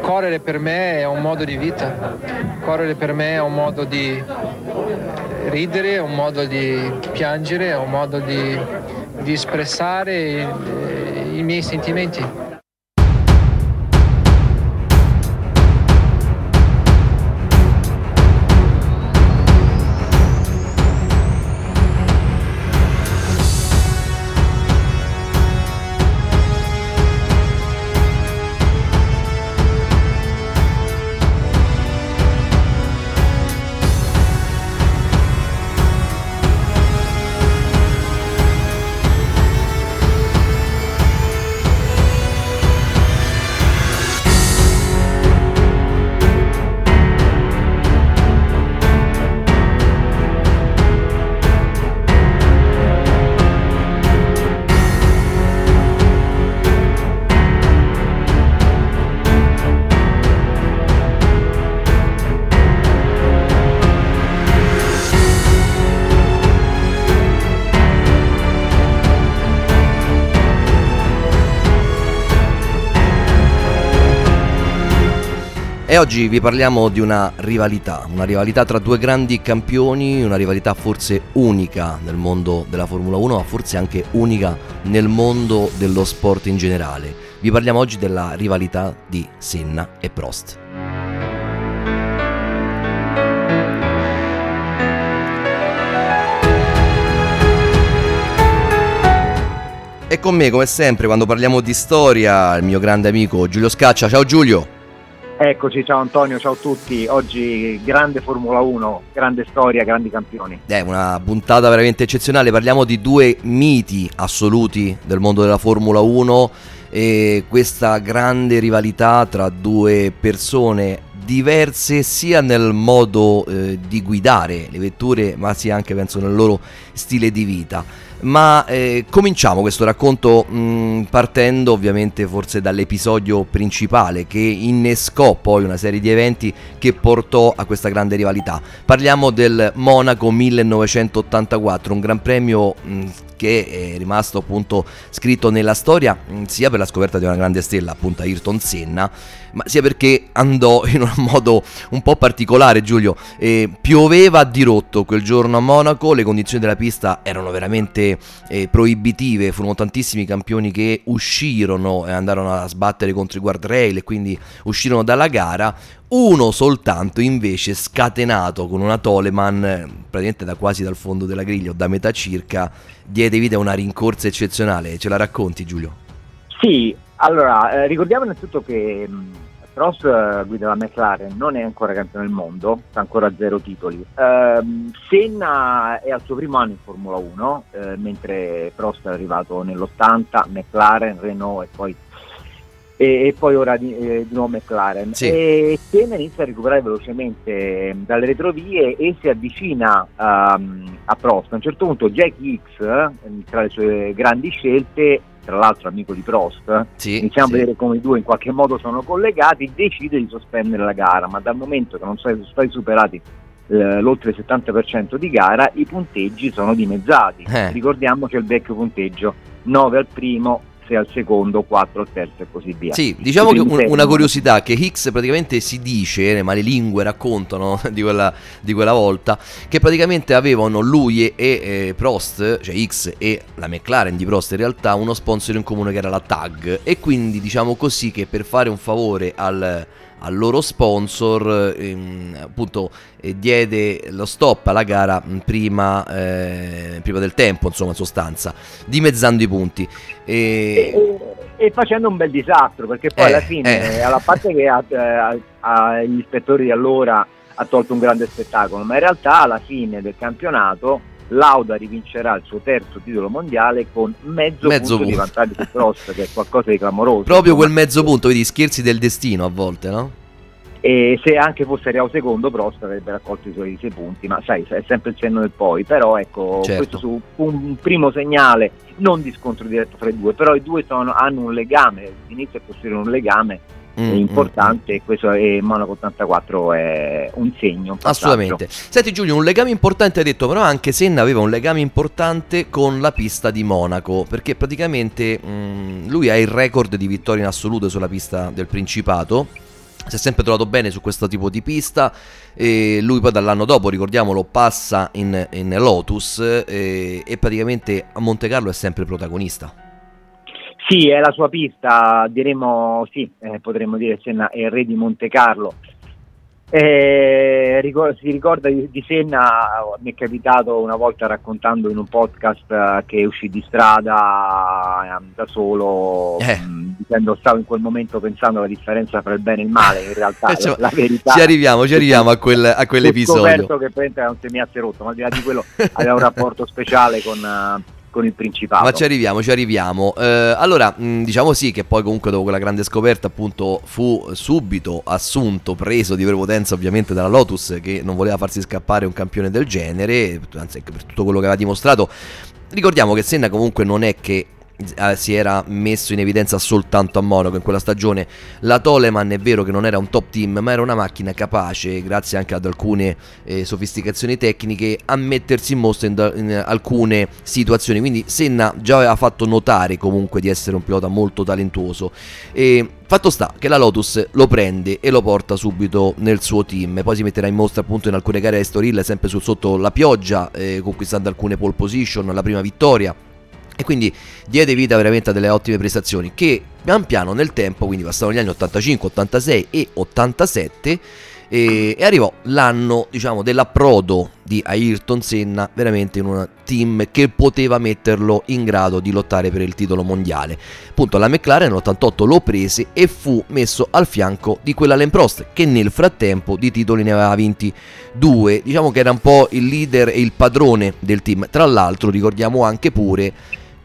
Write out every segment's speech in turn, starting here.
Correre per me è un modo di vita, correre per me è un modo di ridere, è un modo di piangere, è un modo di espressare i miei sentimenti. E oggi vi parliamo di una rivalità tra due grandi campioni, una rivalità forse unica nel mondo della Formula 1, ma forse anche unica nel mondo dello sport in generale. Vi parliamo oggi della rivalità di Senna e Prost. E con me, come sempre, quando parliamo di storia, il mio grande amico Giulio Scaccia. Ciao Giulio! Eccoci, ciao Antonio, ciao a tutti. Oggi grande Formula 1, grande storia, grandi campioni. È una puntata veramente eccezionale, parliamo di due miti assoluti del mondo della Formula 1 e questa grande rivalità tra due persone diverse sia nel modo di guidare le vetture, ma sia anche, penso, nel loro stile di vita. Ma cominciamo questo racconto partendo ovviamente forse dall'episodio principale che innescò poi una serie di eventi che portò a questa grande rivalità. Parliamo del Monaco 1984, un gran premio che è rimasto appunto scritto nella storia sia per la scoperta di una grande stella, appunto Ayrton Senna, ma sia perché andò in un modo un po' particolare, Giulio. Pioveva a dirotto quel giorno a Monaco, le condizioni della pista erano veramente proibitive, furono tantissimi campioni che uscirono e andarono a sbattere contro i guardrail e quindi uscirono dalla gara. Uno soltanto invece, scatenato con una Toleman praticamente dal fondo della griglia o da metà circa, diede vita a una rincorsa eccezionale. Ce la racconti, Giulio? Sì, allora ricordiamo innanzitutto che Prost guida la McLaren, non è ancora campione del mondo, sta ancora a 0 titoli. Senna è al suo primo anno in Formula 1, mentre Prost è arrivato nell'80, McLaren, Renault e poi ora di nuovo McLaren. Sì. E Senna inizia a recuperare velocemente dalle retrovie e si avvicina a Prost. A un certo punto Jacky Ickx, tra le sue grandi scelte, tra l'altro amico di Prost, iniziamo a vedere come i due in qualche modo sono collegati, decide di sospendere la gara, ma dal momento che non sono stati superati l'oltre il 70% di gara, i punteggi sono dimezzati. Ricordiamo c'è il vecchio punteggio, 9 al primo, 6 al secondo, 4 al terzo e così via. Sì, diciamo che una curiosità che Ickx praticamente si dice, ma le lingue raccontano di quella volta, che praticamente avevano lui e Prost, cioè Ickx e la McLaren di Prost in realtà, uno sponsor in comune che era la TAG, e quindi diciamo così che per fare un favore al loro sponsor appunto diede lo stop alla gara prima del tempo, insomma, in sostanza dimezzando i punti e facendo un bel disastro, perché poi alla fine alla parte che agli ispettori di allora ha tolto un grande spettacolo, ma in realtà alla fine del campionato Lauda rivincerà il suo terzo titolo mondiale con mezzo punto di vantaggio su Prost, che è qualcosa di clamoroso. Proprio quel mezzo punto, vedi, scherzi del destino a volte, no? E se anche fosse arrivato secondo, Prost avrebbe raccolto i suoi 6 punti, ma sai, è sempre il senno del poi. Però ecco, certo, questo su un primo segnale non di scontro diretto fra i due, però i due hanno un legame, inizia a costruire un legame importante, e questo è Monaco 84, è un segno, un assolutamente. Senti Giulio, un legame importante hai detto, però anche Senna aveva un legame importante con la pista di Monaco, perché praticamente lui ha il record di vittorie in assoluto sulla pista del Principato, si è sempre trovato bene su questo tipo di pista, e lui poi dall'anno dopo, ricordiamolo, passa in Lotus, e praticamente a Monte Carlo è sempre protagonista. Sì, è la sua pista, diremo, sì, potremmo dire Senna è il re di Monte Carlo. Si ricorda di Senna, mi è capitato una volta raccontando in un podcast che uscì di strada da solo, dicendo stavo in quel momento pensando alla differenza tra il bene e il male, in realtà la verità. Ci arriviamo a quell'episodio. Ho scoperto che praticamente non si mi ha rotto, ma al di là di quello aveva un rapporto speciale con il Principato. Ma ci arriviamo. Allora, diciamo sì che poi comunque dopo quella grande scoperta appunto fu subito assunto, preso di prepotenza ovviamente dalla Lotus, che non voleva farsi scappare un campione del genere, anzi per tutto quello che aveva dimostrato. Ricordiamo che Senna comunque non è che si era messo in evidenza soltanto a Monaco in quella stagione. La Toleman è vero che non era un top team, ma era una macchina capace, grazie anche ad alcune sofisticazioni tecniche, a mettersi in mostra in alcune situazioni. Quindi Senna già aveva fatto notare comunque di essere un pilota molto talentuoso, e fatto sta che la Lotus lo prende e lo porta subito nel suo team. Poi si metterà in mostra appunto in alcune gare a Estoril, sempre sul sotto la pioggia, conquistando alcune pole position, la prima vittoria, e quindi diede vita veramente a delle ottime prestazioni che pian piano nel tempo, quindi passavano gli anni 85, 86 e 87 e arrivò l'anno, diciamo, dell'approdo di Ayrton Senna veramente in un team che poteva metterlo in grado di lottare per il titolo mondiale. Appunto la McLaren nell'88 lo prese e fu messo al fianco di quella Alain Prost, che nel frattempo di titoli ne aveva vinti 2, diciamo che era un po' il leader e il padrone del team. Tra l'altro ricordiamo anche pure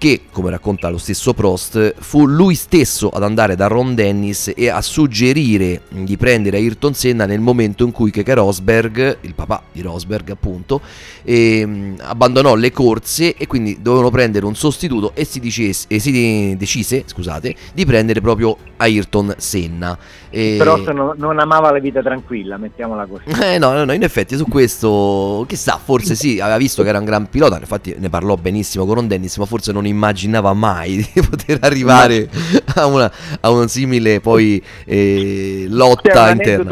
che, come racconta lo stesso Prost, fu lui stesso ad andare da Ron Dennis e a suggerire di prendere Ayrton Senna nel momento in cui Keke Rosberg, il papà di Rosberg appunto, abbandonò le corse e quindi dovevano prendere un sostituto, e si decise di prendere proprio Ayrton Senna. Prost non amava la vita tranquilla, mettiamola così. No, in effetti su questo, chissà, forse sì, aveva visto che era un gran pilota, infatti ne parlò benissimo con Ron Dennis, ma forse non immaginava mai di poter arrivare a una simile poi lotta interna.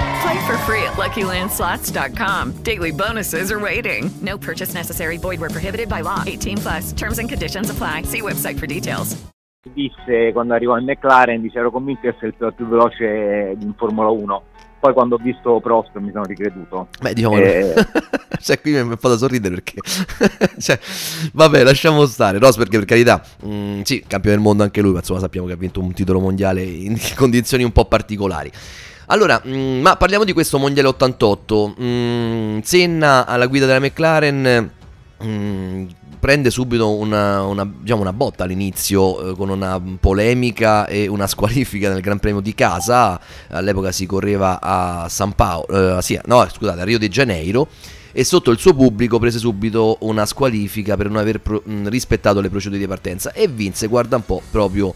for free at LuckyLandSlots.com. Daily bonuses are waiting. No purchase necessary. Void where prohibited by law. 18+. Terms and conditions apply. See website for details. Disse quando arrivò in McLaren, dice: ero convinto di essere il pilota più veloce in Formula 1. Poi quando ho visto Prost mi sono ricreduto. Beh, diciamo cioè qui mi fa da sorridere perché cioè vabbè, lasciamo stare Rosberg, per carità, sì, campione del mondo anche lui, ma insomma sappiamo che ha vinto un titolo mondiale in condizioni un po' particolari. Allora, ma parliamo di questo mondiale 88. Senna alla guida della McLaren prende subito una botta all'inizio, con una polemica e una squalifica nel Gran Premio di casa. All'epoca si correva a Rio de Janeiro, e sotto il suo pubblico prese subito una squalifica per non aver rispettato le procedure di partenza, e vinse, guarda un po', proprio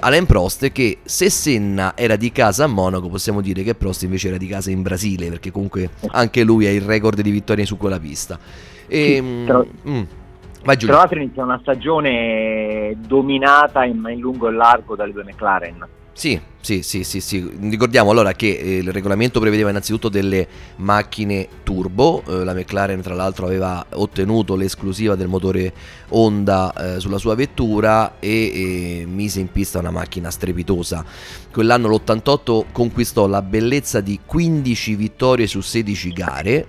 Alain Prost, che se Senna era di casa a Monaco, possiamo dire che Prost invece era di casa in Brasile, perché comunque anche lui ha il record di vittorie su quella pista. E, tra l'altro inizia una stagione dominata in lungo e largo dalle due McLaren. Sì. Ricordiamo allora che il regolamento prevedeva innanzitutto delle macchine turbo, la McLaren tra l'altro aveva ottenuto l'esclusiva del motore Honda sulla sua vettura e mise in pista una macchina strepitosa. Quell'anno l'88 conquistò la bellezza di 15 vittorie su 16 gare,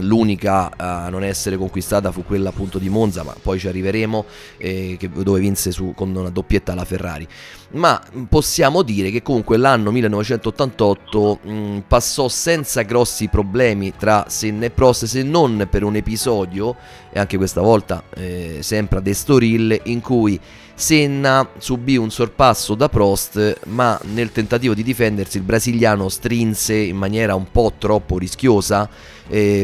l'unica a non essere conquistata fu quella appunto di Monza, ma poi ci arriveremo, dove vinse con una doppietta alla Ferrari. Ma possiamo dire che comunque l'anno 1988 passò senza grossi problemi tra Senna e Prost, se non per un episodio, e anche questa volta sempre ad Estoril, in cui Senna subì un sorpasso da Prost, ma nel tentativo di difendersi il brasiliano strinse in maniera un po' troppo rischiosa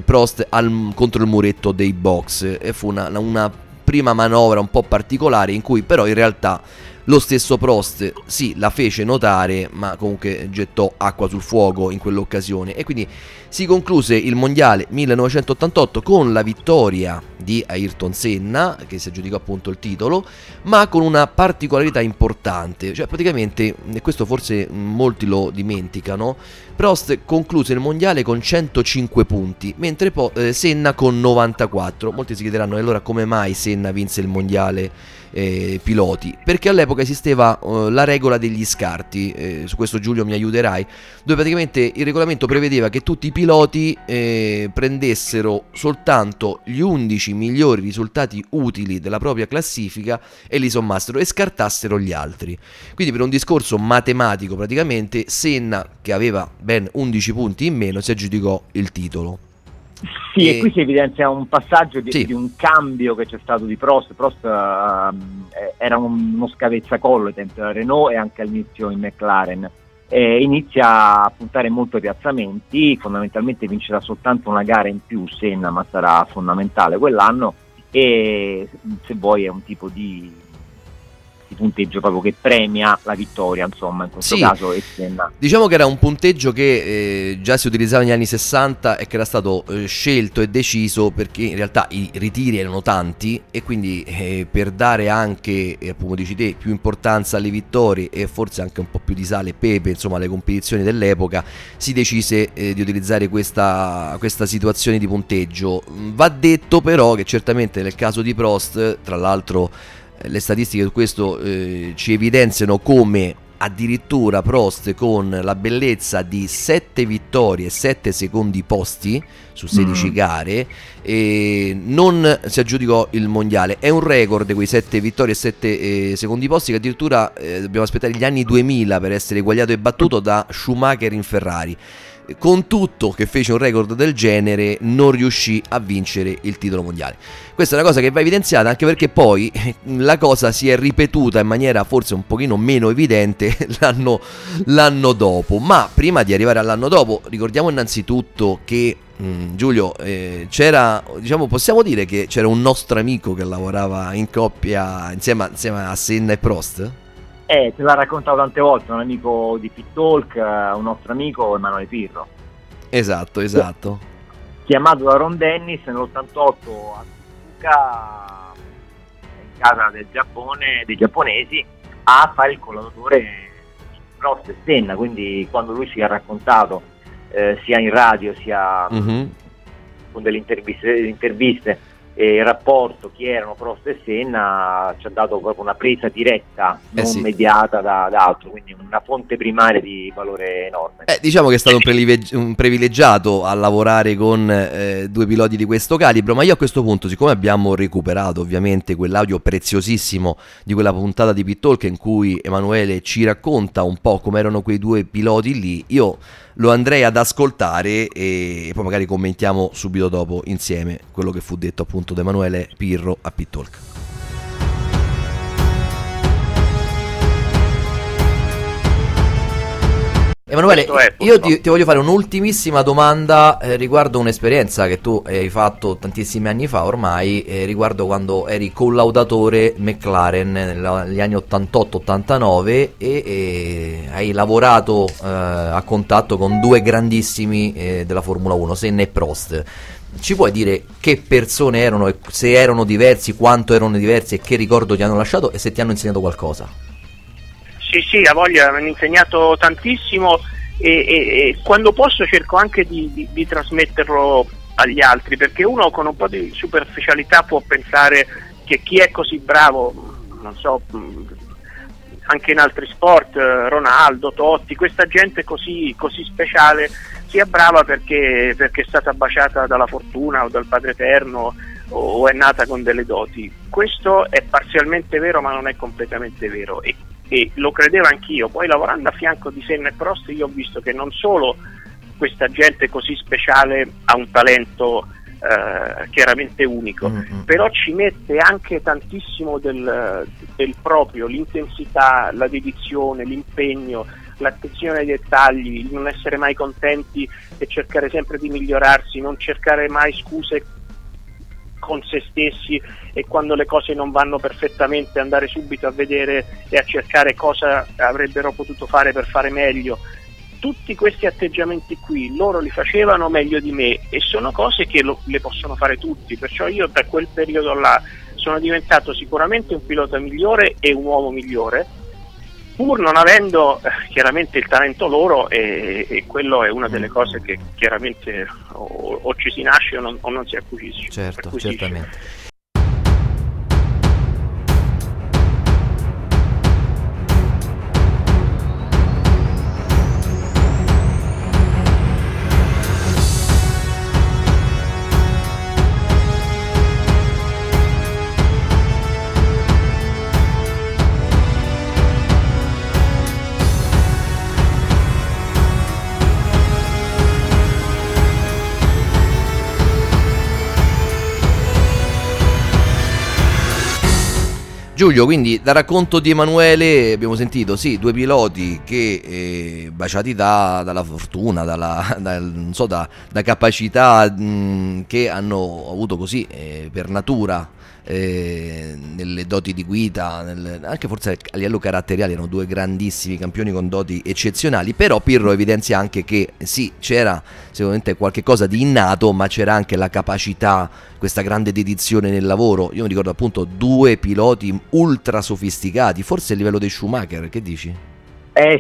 Prost contro il muretto dei box, e fu una prima manovra un po' particolare, in cui però in realtà lo stesso Prost sì la fece notare, ma comunque gettò acqua sul fuoco in quell'occasione. E quindi si concluse il mondiale 1988 con la vittoria di Ayrton Senna, che si aggiudicò appunto il titolo, ma con una particolarità importante, cioè praticamente, e questo forse molti lo dimenticano, Prost concluse il mondiale con 105 punti, mentre Senna con 94. Molti si chiederanno allora come mai Senna vinse il mondiale piloti, perché all'epoca esisteva la regola degli scarti, su questo Giulio mi aiuterai, dove praticamente il regolamento prevedeva che tutti i piloti prendessero soltanto gli 11 migliori risultati utili della propria classifica e li sommassero e scartassero gli altri. Quindi per un discorso matematico praticamente Senna, che aveva ben 11 punti in meno, si aggiudicò il titolo. Sì, e qui si evidenzia un passaggio di un cambio che c'è stato di Prost. Prost era uno scavezzacollo ai tempi della Renault e anche all'inizio in McLaren. Inizia a puntare molto ai piazzamenti, fondamentalmente vincerà soltanto una gara in più Senna, ma sarà fondamentale quell'anno, e se vuoi è un tipo di punteggio proprio che premia la vittoria, insomma, in questo caso. Diciamo che era un punteggio che già si utilizzava negli anni 60 e che era stato scelto e deciso perché in realtà i ritiri erano tanti, e quindi per dare anche, come dici te, più importanza alle vittorie e forse anche un po' più di sale e pepe, insomma, alle competizioni dell'epoca, si decise di utilizzare questa situazione di punteggio. Va detto però che certamente nel caso di Prost, tra l'altro le statistiche su questo ci evidenziano come addirittura Prost, con la bellezza di 7 vittorie e 7 secondi posti su 16 gare, e non si aggiudicò il mondiale. È un record quei 7 vittorie e 7 secondi posti, che addirittura dobbiamo aspettare gli anni 2000 per essere eguagliato e battuto da Schumacher in Ferrari. Con tutto che fece un record del genere, non riuscì a vincere il titolo mondiale. Questa è una cosa che va evidenziata, anche perché poi la cosa si è ripetuta in maniera forse un pochino meno evidente l'anno dopo. Ma prima di arrivare all'anno dopo, ricordiamo innanzitutto che Giulio, c'era, diciamo, possiamo dire che c'era un nostro amico che lavorava in coppia insieme a Senna e Prost? Te l'ha raccontato tante volte, un amico di Pit Talk, un nostro amico, Emanuele Pirro. Esatto. Chiamato da Ron Dennis nell'88 a Suzuka, in casa del Giappone, dei giapponesi, a fare il collaboratore Prost e Senna. Quindi quando lui ci ha raccontato, sia in radio sia con delle interviste il rapporto chi erano Prost e Senna, ci ha dato proprio una presa diretta, mediata da altro, quindi una fonte primaria di valore enorme. Diciamo che è stato un privilegiato a lavorare con due piloti di questo calibro. Ma io a questo punto, siccome abbiamo recuperato ovviamente quell'audio preziosissimo di quella puntata di Pit Talk in cui Emanuele ci racconta un po' come erano quei due piloti lì, io lo andrei ad ascoltare e poi magari commentiamo subito dopo insieme quello che fu detto appunto da Emanuele Pirro a Pit Talk. Emanuele, io ti voglio fare un'ultimissima domanda riguardo un'esperienza che tu hai fatto tantissimi anni fa ormai, riguardo quando eri collaudatore McLaren negli anni 88-89 e hai lavorato a contatto con due grandissimi della Formula 1, Senna e Prost. Ci puoi dire che persone erano e se erano diversi, quanto erano diversi e che ricordo ti hanno lasciato e se ti hanno insegnato qualcosa? Sì, a voglia, mi hanno insegnato tantissimo e quando posso cerco anche di trasmetterlo agli altri, perché uno con un po' di superficialità può pensare che chi è così bravo, non so, anche in altri sport, Ronaldo, Totti, questa gente così speciale sia brava perché è stata baciata dalla fortuna o dal Padre Eterno o è nata con delle doti. Questo è parzialmente vero ma non è completamente vero e lo credevo anch'io. Poi lavorando a fianco di Senna e Prost io ho visto che non solo questa gente così speciale ha un talento chiaramente unico, però ci mette anche tantissimo del proprio, l'intensità, la dedizione, l'impegno, l'attenzione ai dettagli, non essere mai contenti e cercare sempre di migliorarsi, non cercare mai scuse con se stessi e quando le cose non vanno perfettamente andare subito a vedere e a cercare cosa avrebbero potuto fare per fare meglio. Tutti questi atteggiamenti qui loro li facevano meglio di me e sono cose che le possono fare tutti, perciò io da quel periodo là sono diventato sicuramente un pilota migliore e un uomo migliore, pur non avendo chiaramente il talento loro e quello è una delle cose che chiaramente o ci si nasce o non si acquisisce. Certo, acquisisce. Certamente. Giulio, quindi dal racconto di Emanuele abbiamo sentito sì due piloti che baciati dalla fortuna, da capacità che hanno avuto così per natura nelle doti di guida, anche forse a livello caratteriale erano due grandissimi campioni con doti eccezionali, però Pirro evidenzia anche che sì c'era sicuramente qualche cosa di innato ma c'era anche la capacità, questa grande dedizione nel lavoro. Io mi ricordo appunto due piloti ultra sofisticati, forse a livello dei Schumacher, che dici?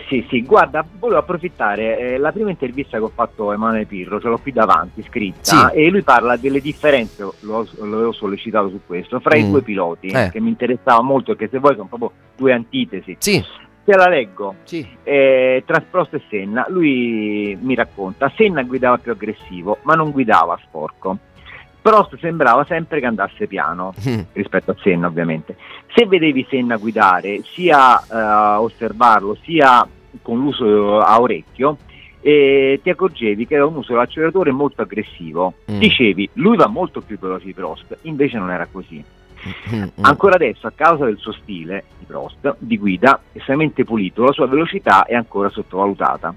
Sì, guarda, volevo approfittare, la prima intervista che ho fatto a Emanuele Pirro ce l'ho qui davanti, scritta, sì. E lui parla delle differenze, lo avevo sollecitato su questo, fra i due piloti, che mi interessava molto, perché se vuoi sono proprio due antitesi. Sì. Te la leggo, sì. Tra Prost e Senna, lui mi racconta, Senna guidava più aggressivo, ma non guidava sporco. Prost sembrava sempre che andasse piano rispetto a Senna ovviamente. Se vedevi Senna guidare, sia osservarlo, sia con l'uso a orecchio, ti accorgevi che era un uso dell'acceleratore molto aggressivo. Dicevi, lui va molto più veloce di Prost, invece non era così. Ancora adesso, a causa del suo stile di Prost, di guida, estremamente pulito, la sua velocità è ancora sottovalutata.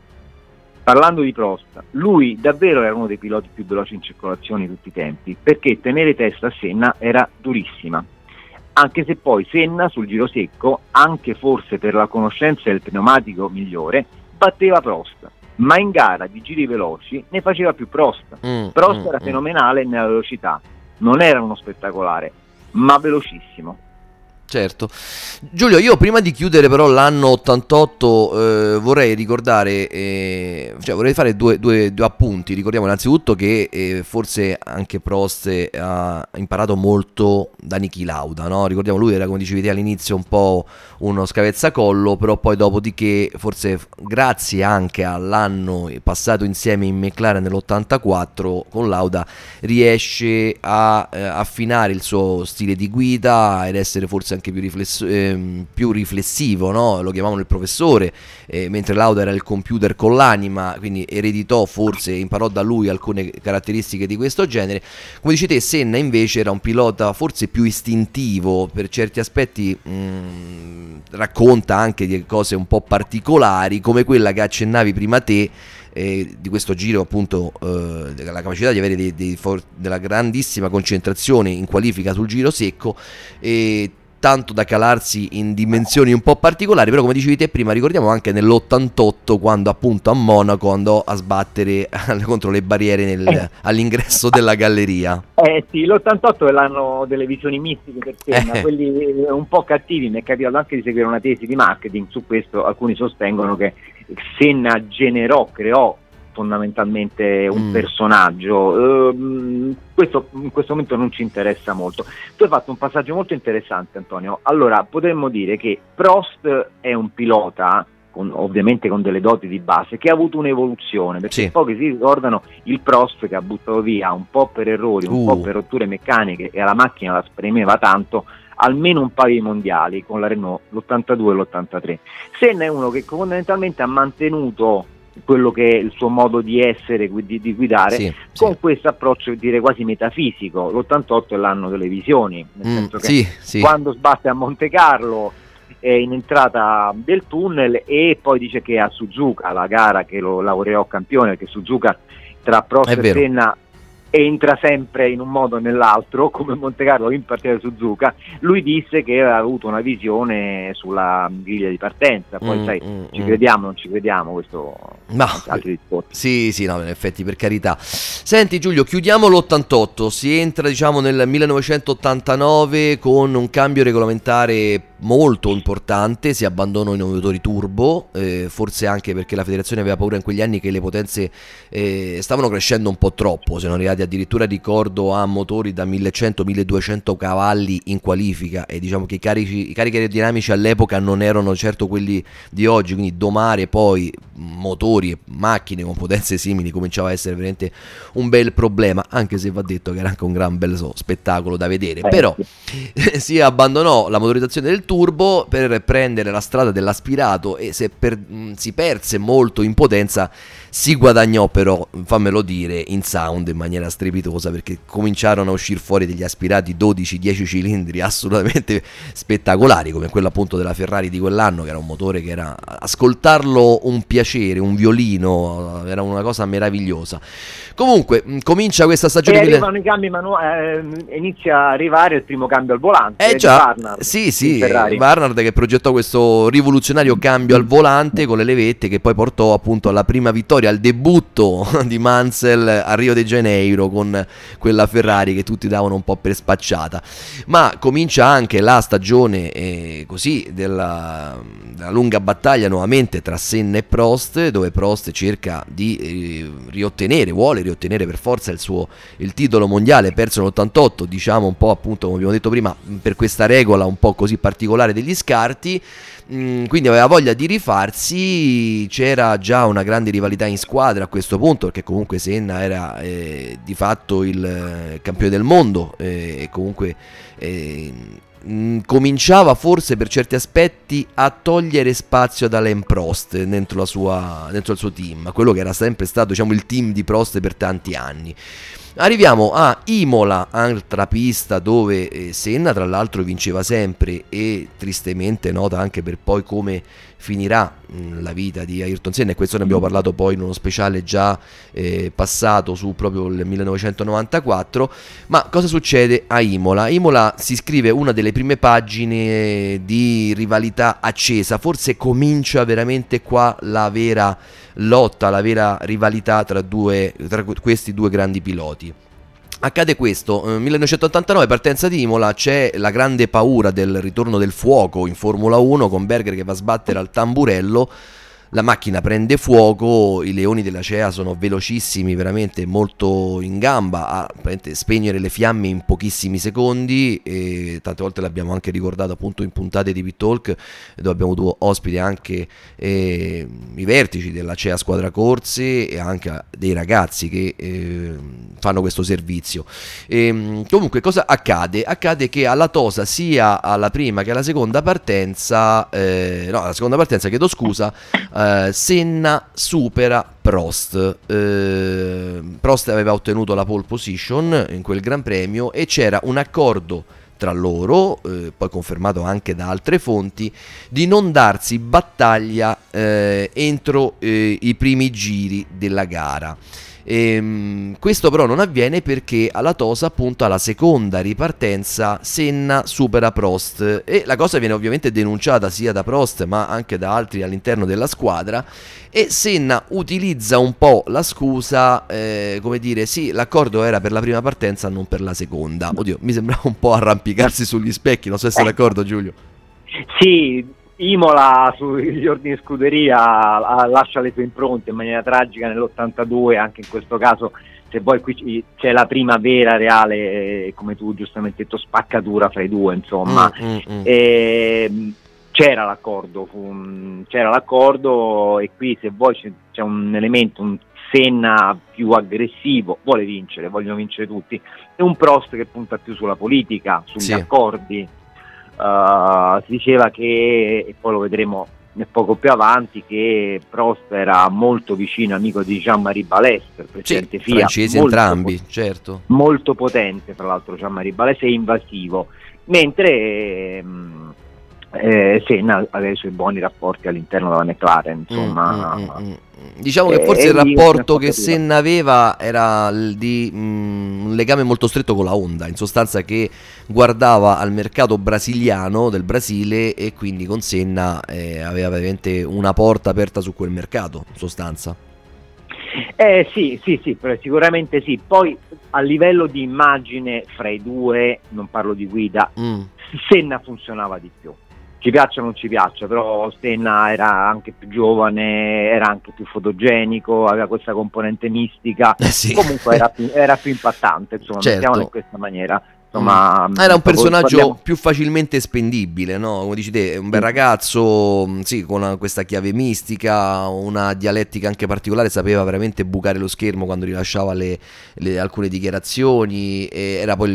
Parlando di Prost, lui davvero era uno dei piloti più veloci in circolazione di tutti i tempi, perché tenere testa a Senna era durissima, anche se poi Senna sul giro secco, anche forse per la conoscenza del pneumatico migliore, batteva Prost, ma in gara di giri veloci ne faceva più Prost. Prost era fenomenale nella velocità, non era uno spettacolare, ma velocissimo. Certo. Giulio, io prima di chiudere però l'anno 88 vorrei ricordare, vorrei fare due appunti. Ricordiamo innanzitutto che forse anche Prost ha imparato molto da Niki Lauda, no? Ricordiamo, lui era, come dicevi te all'inizio, un po' uno scavezzacollo, però poi dopodiché forse grazie anche all'anno passato insieme in McLaren nell'84 con Lauda riesce a affinare il suo stile di guida ed essere forse anche anche più riflessivo, no? Lo chiamavano il professore, mentre Lauda era il computer con l'anima, quindi ereditò forse, imparò da lui alcune caratteristiche di questo genere. Come dici te, Senna invece era un pilota forse più istintivo, per certi aspetti racconta anche di cose un po' particolari, come quella che accennavi prima te, di questo giro appunto, la capacità di avere della grandissima concentrazione in qualifica sul giro secco, tanto da calarsi in dimensioni un po' particolari. Però come dicevi te prima, ricordiamo anche nell'88 quando appunto a Monaco andò a sbattere contro le barriere all'ingresso della galleria. Sì, l'88 è l'anno delle visioni mistiche per Senna, quelli un po' cattivi. Mi è capitato anche di seguire una tesi di marketing su questo. Alcuni sostengono che Senna creò fondamentalmente un personaggio. Questo in questo momento non ci interessa molto. Tu hai fatto un passaggio molto interessante, Antonio. Allora, potremmo dire che Prost è un pilota ovviamente con delle doti di base, che ha avuto un'evoluzione, perché pochi si ricordano il Prost che ha buttato via un po' per errori, un po' per rotture meccaniche, e alla macchina la spremeva tanto, almeno un paio di mondiali con la Renault, l'82 e l'83. Senna è uno che fondamentalmente ha mantenuto quello che è il suo modo di essere, di guidare, con questo approccio quasi metafisico. L'88 è l'anno delle visioni, nel senso che quando sbatte a Monte Carlo è in entrata del tunnel, e poi dice che a Suzuka, la gara che lo laureò campione, perché Suzuka tra Prost e Senna entra sempre in un modo o nell'altro, come Monte Carlo in partita di Suzuka, lui disse che aveva avuto una visione sulla griglia di partenza. Poi ci crediamo o non ci crediamo, questo no, altri discorsi. Sì, no, in effetti, per carità. Senti Giulio, chiudiamo l'88, si entra nel 1989 con un cambio regolamentare molto importante, si abbandonano i motori turbo, forse anche perché la federazione aveva paura in quegli anni che le potenze stavano crescendo un po' troppo, se non arrivati addirittura, ricordo, a motori da 1100-1200 cavalli in qualifica, e diciamo che i carichi aerodinamici all'epoca non erano certo quelli di oggi, quindi domare poi motori e macchine con potenze simili cominciava a essere veramente un bel problema, anche se va detto che era anche un gran bel spettacolo da vedere. Però si abbandonò la motorizzazione del turbo per prendere la strada dell'aspirato, e se si perse molto in potenza, si guadagnò però, fammelo dire, in sound in maniera strepitosa, perché cominciarono a uscire fuori degli aspirati 12-10 cilindri assolutamente spettacolari, come quello appunto della Ferrari di quell'anno, che era un motore che era, ascoltarlo, un piacere, un violino, era una cosa meravigliosa. Comunque comincia questa stagione, arrivano i cambi inizia a arrivare il primo cambio al volante, Barnard, Barnard, che progettò questo rivoluzionario cambio al volante con le levette, che poi portò appunto alla prima vittoria, al debutto di Mansell a Rio de Janeiro con quella Ferrari che tutti davano un po' per spacciata. Ma comincia anche la stagione così della lunga battaglia nuovamente tra Senna e Prost, dove Prost cerca di vuole riottenere per forza il titolo mondiale perso nell'88, diciamo un po' appunto come abbiamo detto prima, per questa regola un po' così particolare degli scarti. Quindi aveva voglia di rifarsi, c'era già una grande rivalità in squadra a questo punto, perché comunque Senna era di fatto il campione del mondo, e comunque cominciava forse per certi aspetti a togliere spazio ad Alain Prost dentro il suo team, quello che era sempre stato il team di Prost per tanti anni. Arriviamo a Imola, altra pista dove Senna tra l'altro vinceva sempre, e tristemente nota anche per poi come finirà la vita di Ayrton Senna, e questo ne abbiamo parlato poi in uno speciale già passato su proprio il 1994. Ma cosa succede a Imola? A Imola si scrive una delle prime pagine di rivalità accesa, forse comincia veramente qua la vera lotta, la vera rivalità tra questi due grandi piloti. Accade questo, 1989, partenza di Imola, c'è la grande paura del ritorno del fuoco in Formula 1 con Berger che va a sbattere al tamburello. la macchina prende fuoco, i leoni della CEA sono velocissimi, veramente molto in gamba a spegnere le fiamme in pochissimi secondi, e tante volte l'abbiamo anche ricordato appunto in puntate di Pit Talk, dove abbiamo avuto ospite anche i vertici della CEA Squadra Corse e anche dei ragazzi che fanno questo servizio. Comunque cosa accade? Accade che alla Tosa, sia alla prima che alla seconda partenza, Senna supera Prost. Prost aveva ottenuto la pole position in quel Gran Premio e c'era un accordo tra loro, poi confermato anche da altre fonti, di non darsi battaglia entro i primi giri della gara. Questo però non avviene perché alla Tosa, appunto, alla seconda ripartenza Senna supera Prost, e la cosa viene ovviamente denunciata sia da Prost ma anche da altri all'interno della squadra, e Senna utilizza un po' la scusa, come dire, sì, l'accordo era per la prima partenza non per la seconda. Oddio, mi sembrava un po' arrampicarsi sugli specchi, non so se sei d'accordo, Giulio. Sì, Imola sugli ordini di scuderia lascia le sue impronte in maniera tragica nell'82, anche in questo caso, se poi qui c'è la prima vera reale, come tu giustamente hai detto, spaccatura fra i due, insomma. C'era l'accordo e qui, se vuoi, c'è un elemento, un Senna più aggressivo, vuole vincere, vogliono vincere tutti, e un Prost che punta più sulla politica, sugli accordi. Si diceva che, e poi lo vedremo poco più avanti, che Prost era molto vicino amico di Jean-Marie Balestre, presidente FIA, francesi entrambi, certo, molto potente tra l'altro Jean-Marie Balestre, invasivo, mentre Senna aveva i suoi buoni rapporti all'interno della McLaren, insomma. Diciamo che forse il rapporto che Senna aveva era di un legame molto stretto con la Honda, in sostanza, che guardava al mercato brasiliano, del Brasile, e quindi con Senna aveva veramente una porta aperta su quel mercato, in sostanza. Sì, sicuramente sì. Poi a livello di immagine fra i due, non parlo di guida, Senna funzionava di più. Ci piaccia o non ci piaccia, però Senna era anche più giovane, era anche più fotogenico, aveva questa componente mistica, comunque era più impattante, insomma, mettiamolo in questa maniera. Insomma, era un personaggio più facilmente spendibile, no? Come dici te, un bel ragazzo, sì, con questa chiave mistica, una dialettica anche particolare, sapeva veramente bucare lo schermo quando rilasciava alcune dichiarazioni, e era poi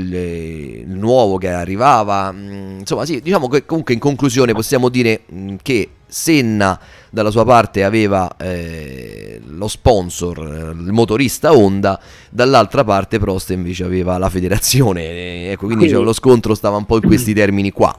il nuovo che arrivava, insomma, sì, diciamo che comunque in conclusione possiamo dire che Senna dalla sua parte aveva lo sponsor, il motorista Honda, dall'altra parte Prost invece aveva la federazione, quindi cioè, lo scontro stava un po' in questi termini qua.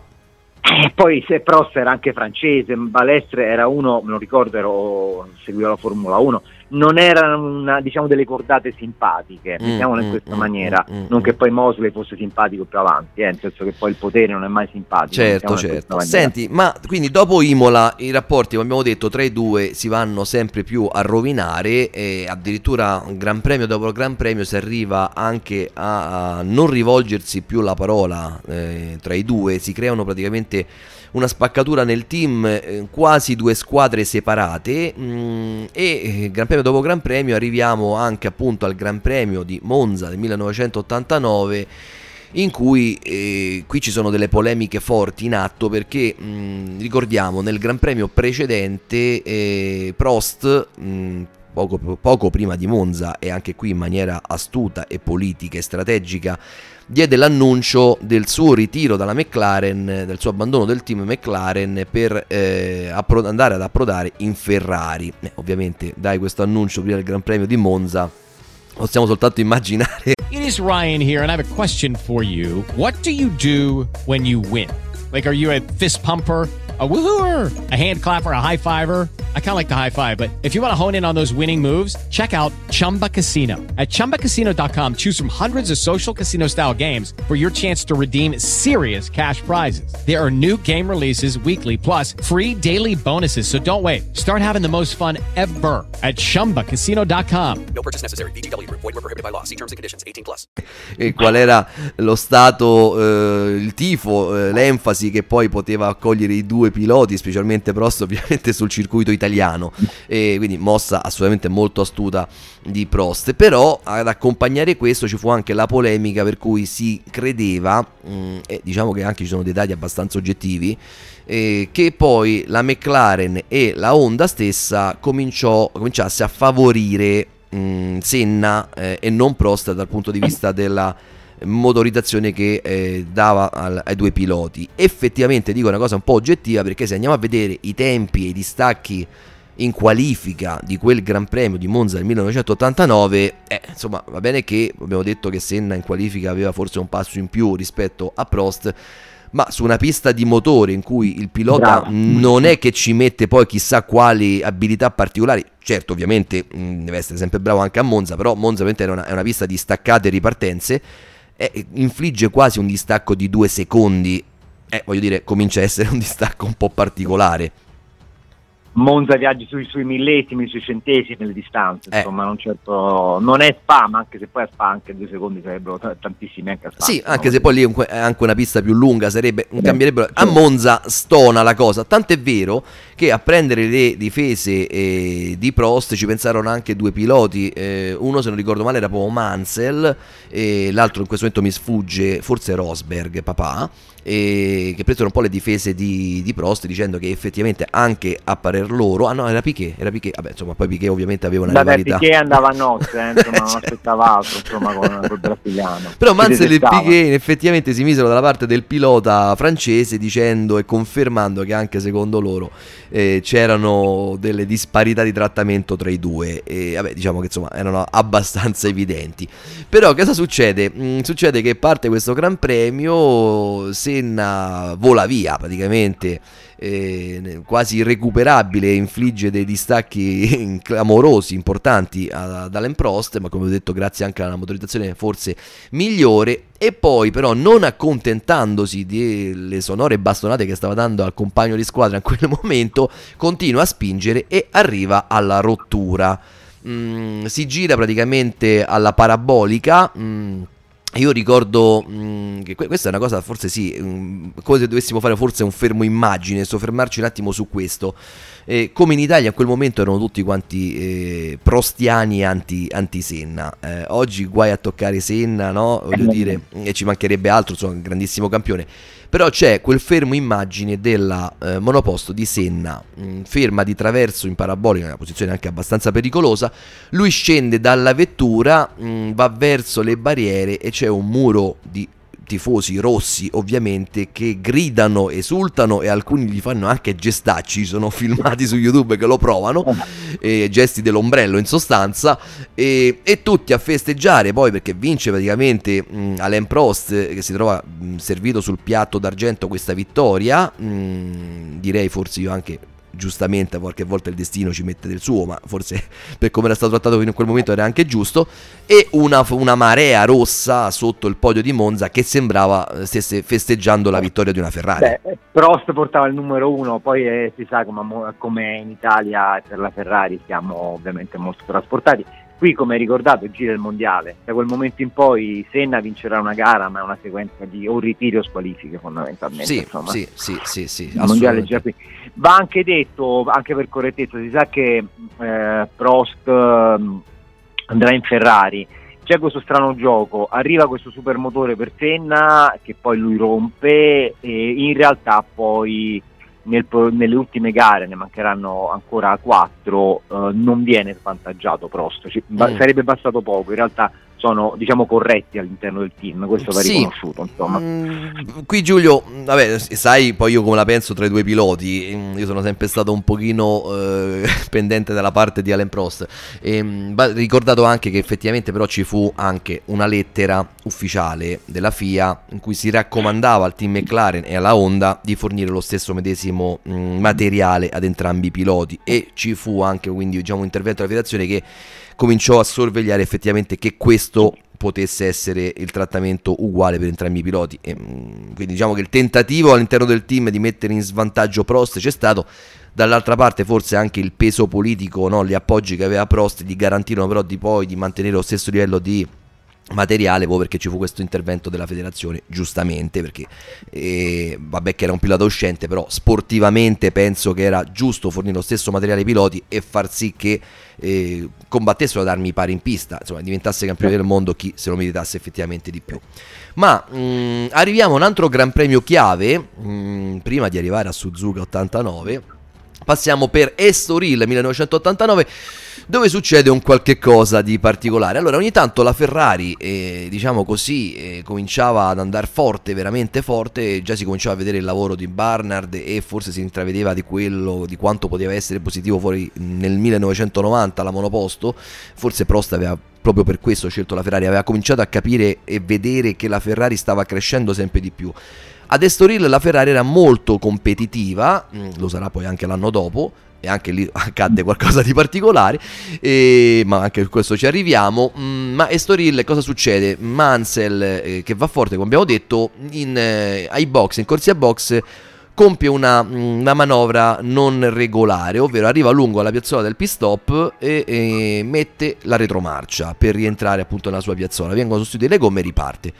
Poi se Prost era anche francese, Balestre era uno, non ricordo, seguiva la Formula 1, non erano, diciamo, delle cordate simpatiche, mettiamolo in questa maniera, non che poi Mosley fosse simpatico più avanti, nel senso che poi il potere non è mai simpatico. Certo. Senti, ma quindi dopo Imola i rapporti, come abbiamo detto, tra i due si vanno sempre più a rovinare, e addirittura un Gran Premio dopo Gran Premio si arriva anche a non rivolgersi più la parola tra i due, si creano praticamente una spaccatura nel team, quasi due squadre separate, e Gran Premio dopo Gran Premio arriviamo anche appunto al Gran Premio di Monza del 1989, in cui qui ci sono delle polemiche forti in atto, perché ricordiamo nel Gran Premio precedente Prost poco prima di Monza, e anche qui in maniera astuta e politica e strategica, diede l'annuncio del suo ritiro dalla McLaren, del suo abbandono del team McLaren per andare ad approdare in Ferrari. Ovviamente dai questo annuncio prima del Gran Premio di Monza, possiamo soltanto immaginare. It is Ryan here and I have a question for you. What do? When you win? Like, are you a fist pumper? A woo-hooer, a hand clapper, a high-fiver. I kind of like the high-five, but if you want to hone in on those winning moves, check out Chumba Casino. At ChumbaCasino.com, choose from hundreds of social casino-style games for your chance to redeem serious cash prizes. There are new game releases weekly, plus free daily bonuses, so don't wait. Start having the most fun ever at ChumbaCasino.com. No purchase necessary. VGW. Void where prohibited by law. See terms and conditions. 18+. E qual era lo stato, il tifo, l'enfasi che poi poteva accogliere i due piloti, specialmente Prost ovviamente sul circuito italiano, italiano, e quindi mossa assolutamente molto astuta di Prost. Però ad accompagnare questo ci fu anche la polemica per cui si credeva, e diciamo che anche ci sono dei dati abbastanza oggettivi, che poi la McLaren e la Honda stessa cominciasse a favorire Senna e non Prost dal punto di vista della motorizzazione che dava ai due piloti. Effettivamente dico una cosa un po' oggettiva, perché se andiamo a vedere i tempi e i distacchi in qualifica di quel Gran Premio di Monza del 1989, insomma, va bene che abbiamo detto che Senna in qualifica aveva forse un passo in più rispetto a Prost, ma su una pista di motore in cui il pilota non è che ci mette poi chissà quali abilità particolari, certo ovviamente deve essere sempre bravo anche a Monza, però Monza ovviamente è una pista di staccate e ripartenze, infligge quasi un distacco di 2 secondi, voglio dire, comincia a essere un distacco un po' particolare. Monza viaggi sui millesimi, sui centesimi le distanze, insomma, non è Spa, ma anche se poi a Spa anche 2 secondi sarebbero tantissimi anche a Spa. Sì, anche se poi lì è anche una pista più lunga, sarebbe cambierebbero. A Monza stona la cosa, tant'è vero che a prendere le difese di Prost ci pensarono anche due piloti, uno se non ricordo male era proprio Mansell, l'altro in questo momento mi sfugge, forse Rosberg papà, che presero un po' le difese di Prost, dicendo che effettivamente anche a parer loro, era Piquet, vabbè, insomma, poi Piquet ovviamente aveva una rivalità. Piquet andava a nozze, insomma, non aspettava altro, insomma, con il brasiliano. Però Mansell e Piquet effettivamente si misero dalla parte del pilota francese, dicendo e confermando che anche secondo loro c'erano delle disparità di trattamento tra i due, e vabbè, diciamo che insomma erano abbastanza evidenti. Però cosa succede? Succede che parte questo Gran Premio, Senna vola via praticamente, quasi irrecuperabile, infligge dei distacchi clamorosi, importanti ad Alain Prost, ma come ho detto grazie anche alla motorizzazione forse migliore. E poi però, non accontentandosi delle sonore bastonate che stava dando al compagno di squadra in quel momento, continua a spingere e arriva alla rottura, si gira praticamente alla parabolica. Io ricordo che questa è una cosa, forse sì, come se dovessimo fare forse un fermo immagine, soffermarci un attimo su questo. Come in Italia in quel momento erano tutti quanti prostiani anti-Senna, oggi guai a toccare Senna, no? Voglio dire, e ci mancherebbe altro, insomma, un grandissimo campione. Però c'è quel fermo immagine della monoposto di Senna, ferma di traverso in parabolica, una posizione anche abbastanza pericolosa. Lui scende dalla vettura, va verso le barriere e c'è un muro di tifosi rossi ovviamente che gridano, esultano, e alcuni gli fanno anche gestacci, sono filmati su YouTube che lo provano, gesti dell'ombrello in sostanza, e tutti a festeggiare poi perché vince praticamente Alain Prost, che si trova servito sul piatto d'argento questa vittoria. Direi forse io anche giustamente, qualche volta il destino ci mette del suo, ma forse per come era stato trattato fino a quel momento era anche giusto. E una marea rossa sotto il podio di Monza che sembrava stesse festeggiando la vittoria di una Ferrari. Beh, Prost portava il numero 1, poi si sa come in Italia per la Ferrari siamo ovviamente molto trasportati. Qui, come hai ricordato, gira il mondiale. Da quel momento in poi Senna vincerà una gara, ma è una sequenza di o ritiro o squalifiche fondamentalmente. Sì, il mondiale è già qui. Va anche detto, anche per correttezza, si sa che Prost andrà in Ferrari. C'è questo strano gioco, arriva questo supermotore per Senna che poi lui rompe, e in realtà poi nelle ultime gare, ne mancheranno ancora 4, non viene svantaggiato Prost, sarebbe bastato poco, in realtà sono, diciamo, corretti all'interno del team, questo va riconosciuto, insomma. Qui Giulio, vabbè, sai poi io come la penso tra i due piloti, io sono sempre stato un pochino pendente dalla parte di Alain Prost, va ricordato anche che effettivamente però ci fu anche una lettera ufficiale della FIA in cui si raccomandava al team McLaren e alla Honda di fornire lo stesso medesimo materiale ad entrambi i piloti, e ci fu anche quindi, diciamo, un intervento della federazione che cominciò a sorvegliare effettivamente che questo potesse essere il trattamento uguale per entrambi i piloti. E quindi diciamo che il tentativo all'interno del team di mettere in svantaggio Prost c'è stato, dall'altra parte forse anche il peso politico, no? Gli appoggi che aveva Prost gli garantirono però di mantenere lo stesso livello di materiale, proprio perché ci fu questo intervento della federazione, giustamente, perché vabbè che era un pilota uscente, però sportivamente penso che era giusto fornire lo stesso materiale ai piloti e far sì che combattessero ad armi pari in pista, insomma diventasse campione del mondo chi se lo meritasse effettivamente di più. Ma arriviamo a un altro gran premio chiave, prima di arrivare a Suzuka 89 passiamo per Estoril 1989, dove succede un qualche cosa di particolare. Allora, ogni tanto la Ferrari, diciamo così, cominciava ad andare forte, veramente forte, già si cominciava a vedere il lavoro di Barnard e forse si intravedeva di quello, di quanto poteva essere positivo fuori nel 1990 la monoposto. Forse Prost aveva proprio per questo scelto la Ferrari, aveva cominciato a capire e vedere che la Ferrari stava crescendo sempre di più. Ad Estoril la Ferrari era molto competitiva, lo sarà poi anche l'anno dopo, e anche lì accadde qualcosa di particolare, ma anche su questo ci arriviamo. Ma Estoril cosa succede? Mansell, che va forte come abbiamo detto, ai box, in corsia box compie una manovra non regolare, ovvero arriva lungo alla piazzola del pit stop e mette la retromarcia per rientrare appunto nella sua piazzola, vengono sostituite le gomme e riparte.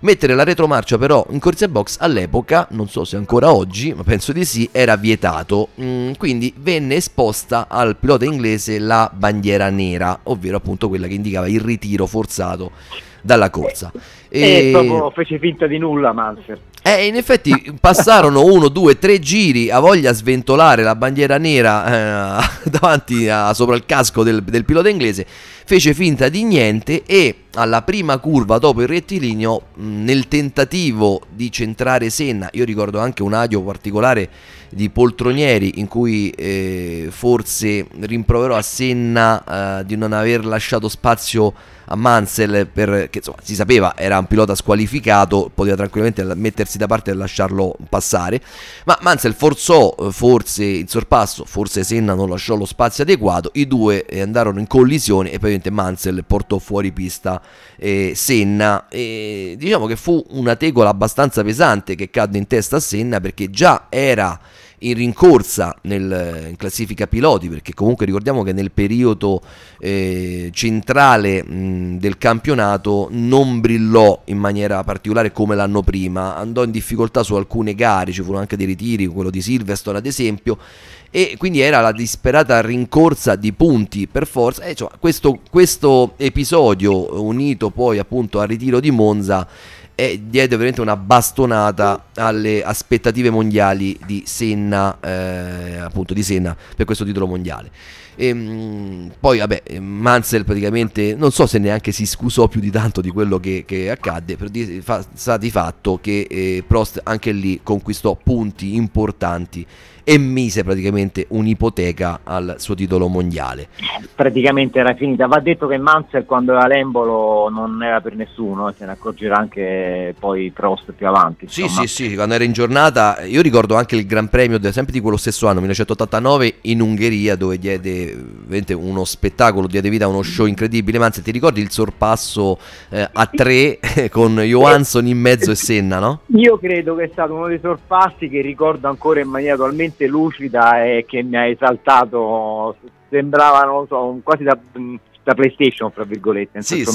Mettere la retromarcia però in corsia box all'epoca, non so se ancora oggi, ma penso di sì, era vietato, quindi venne esposta al pilota inglese la bandiera nera, ovvero appunto quella che indicava il ritiro forzato dalla corsa. E proprio fece finta di nulla Mansell. In effetti passarono 1, 2, 3 giri a voglia sventolare la bandiera nera davanti sopra il casco del pilota inglese, fece finta di niente e alla prima curva dopo il rettilineo, nel tentativo di centrare Senna, io ricordo anche un audio particolare di Poltronieri in cui forse rimproverò a Senna di non aver lasciato spazio a Mansell, perché insomma si sapeva era un pilota squalificato, poteva tranquillamente mettersi da parte e lasciarlo passare, ma Mansell forzò forse il sorpasso, forse Senna non lasciò lo spazio adeguato, i due andarono in collisione e praticamente Mansell portò fuori pista Senna, e diciamo che fu una tegola abbastanza pesante che cadde in testa a Senna, perché già era in rincorsa in classifica piloti, perché comunque ricordiamo che nel periodo centrale del campionato non brillò in maniera particolare come l'anno prima, andò in difficoltà su alcune gare, ci furono anche dei ritiri, quello di Silverstone ad esempio, e quindi era la disperata rincorsa di punti per forza, e insomma questo episodio unito poi appunto al ritiro di Monza diede veramente una bastonata alle aspettative mondiali di Senna, appunto di Senna per questo titolo mondiale. Poi vabbè, Mansell praticamente non so se neanche si scusò più di tanto di quello che accadde, sta di fatto che Prost anche lì conquistò punti importanti e mise praticamente un'ipoteca al suo titolo mondiale. Praticamente era finita. Va detto che Mansell quando era all'embolo non era per nessuno, se ne accorgerà anche poi Prost più avanti. Insomma. Sì, quando era in giornata, io ricordo anche il Gran Premio sempre di quello stesso anno, 1989, in Ungheria, dove diede uno spettacolo, diede vita a uno show incredibile. Mansell, ti ricordi il sorpasso a tre con Johansson in mezzo e Senna, no? Io credo che è stato uno dei sorpassi che ricordo ancora in maniera totalmente lucida e che mi ha esaltato, sembrava non lo so, quasi da PlayStation fra virgolette, sì,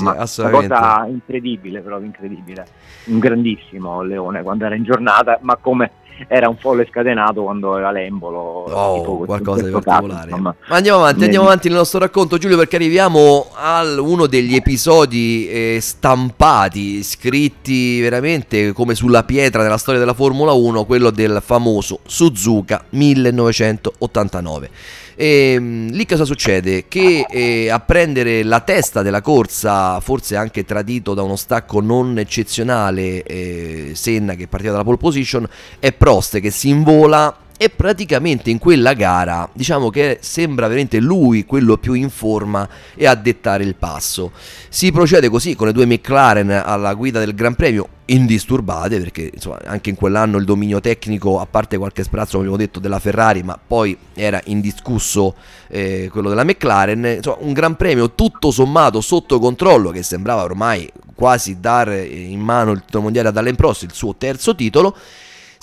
una cosa incredibile, proprio incredibile, un grandissimo Leone quando era in giornata, ma come era un folle scatenato quando era l'embolo, qualcosa di particolare caso, ma andiamo avanti nel nostro racconto, Giulio, perché arriviamo a uno degli episodi stampati, scritti veramente come sulla pietra della storia della Formula 1, quello del famoso Suzuka 1989. Lì cosa succede? Che a prendere la testa della corsa, forse anche tradito da uno stacco non eccezionale, Senna che partiva dalla pole position, è Prost che si invola e praticamente in quella gara diciamo che sembra veramente lui quello più in forma e a dettare il passo. Si procede così con le due McLaren alla guida del Gran Premio, indisturbate, perché insomma anche in quell'anno il dominio tecnico, a parte qualche sprazzo come abbiamo detto della Ferrari, ma poi era indiscusso quello della McLaren. Insomma, un Gran Premio tutto sommato sotto controllo, che sembrava ormai quasi dare in mano il titolo mondiale ad Alain Prost, il suo terzo titolo.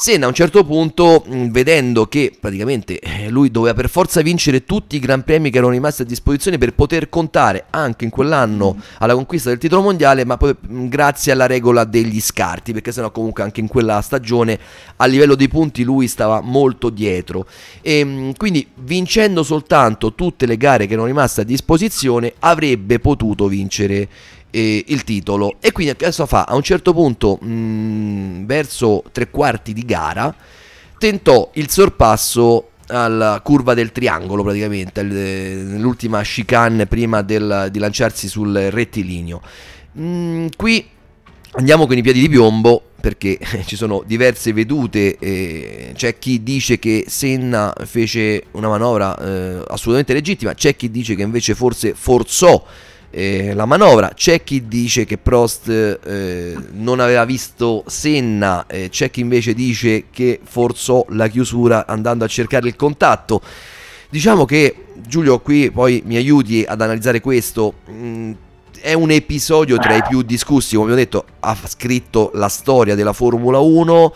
Senna a un certo punto, vedendo che praticamente lui doveva per forza vincere tutti i gran premi che erano rimasti a disposizione per poter contare anche in quell'anno alla conquista del titolo mondiale, ma poi grazie alla regola degli scarti, perché sennò comunque anche in quella stagione a livello dei punti lui stava molto dietro, e quindi vincendo soltanto tutte le gare che erano rimaste a disposizione avrebbe potuto vincere il titolo. E quindi cosa fa? A un certo punto verso tre quarti di gara tentò il sorpasso alla curva del triangolo, praticamente l'ultima chicane prima di lanciarsi sul rettilineo. Qui andiamo con i piedi di piombo, perché ci sono diverse vedute, c'è chi dice che Senna fece una manovra assolutamente legittima, c'è chi dice che invece forse forzò la manovra, c'è chi dice che Prost non aveva visto Senna, c'è chi invece dice che forzò la chiusura andando a cercare il contatto. Diciamo che, Giulio, qui poi mi aiuti ad analizzare questo, è un episodio tra i più discussi, come ho detto, ha scritto la storia della Formula 1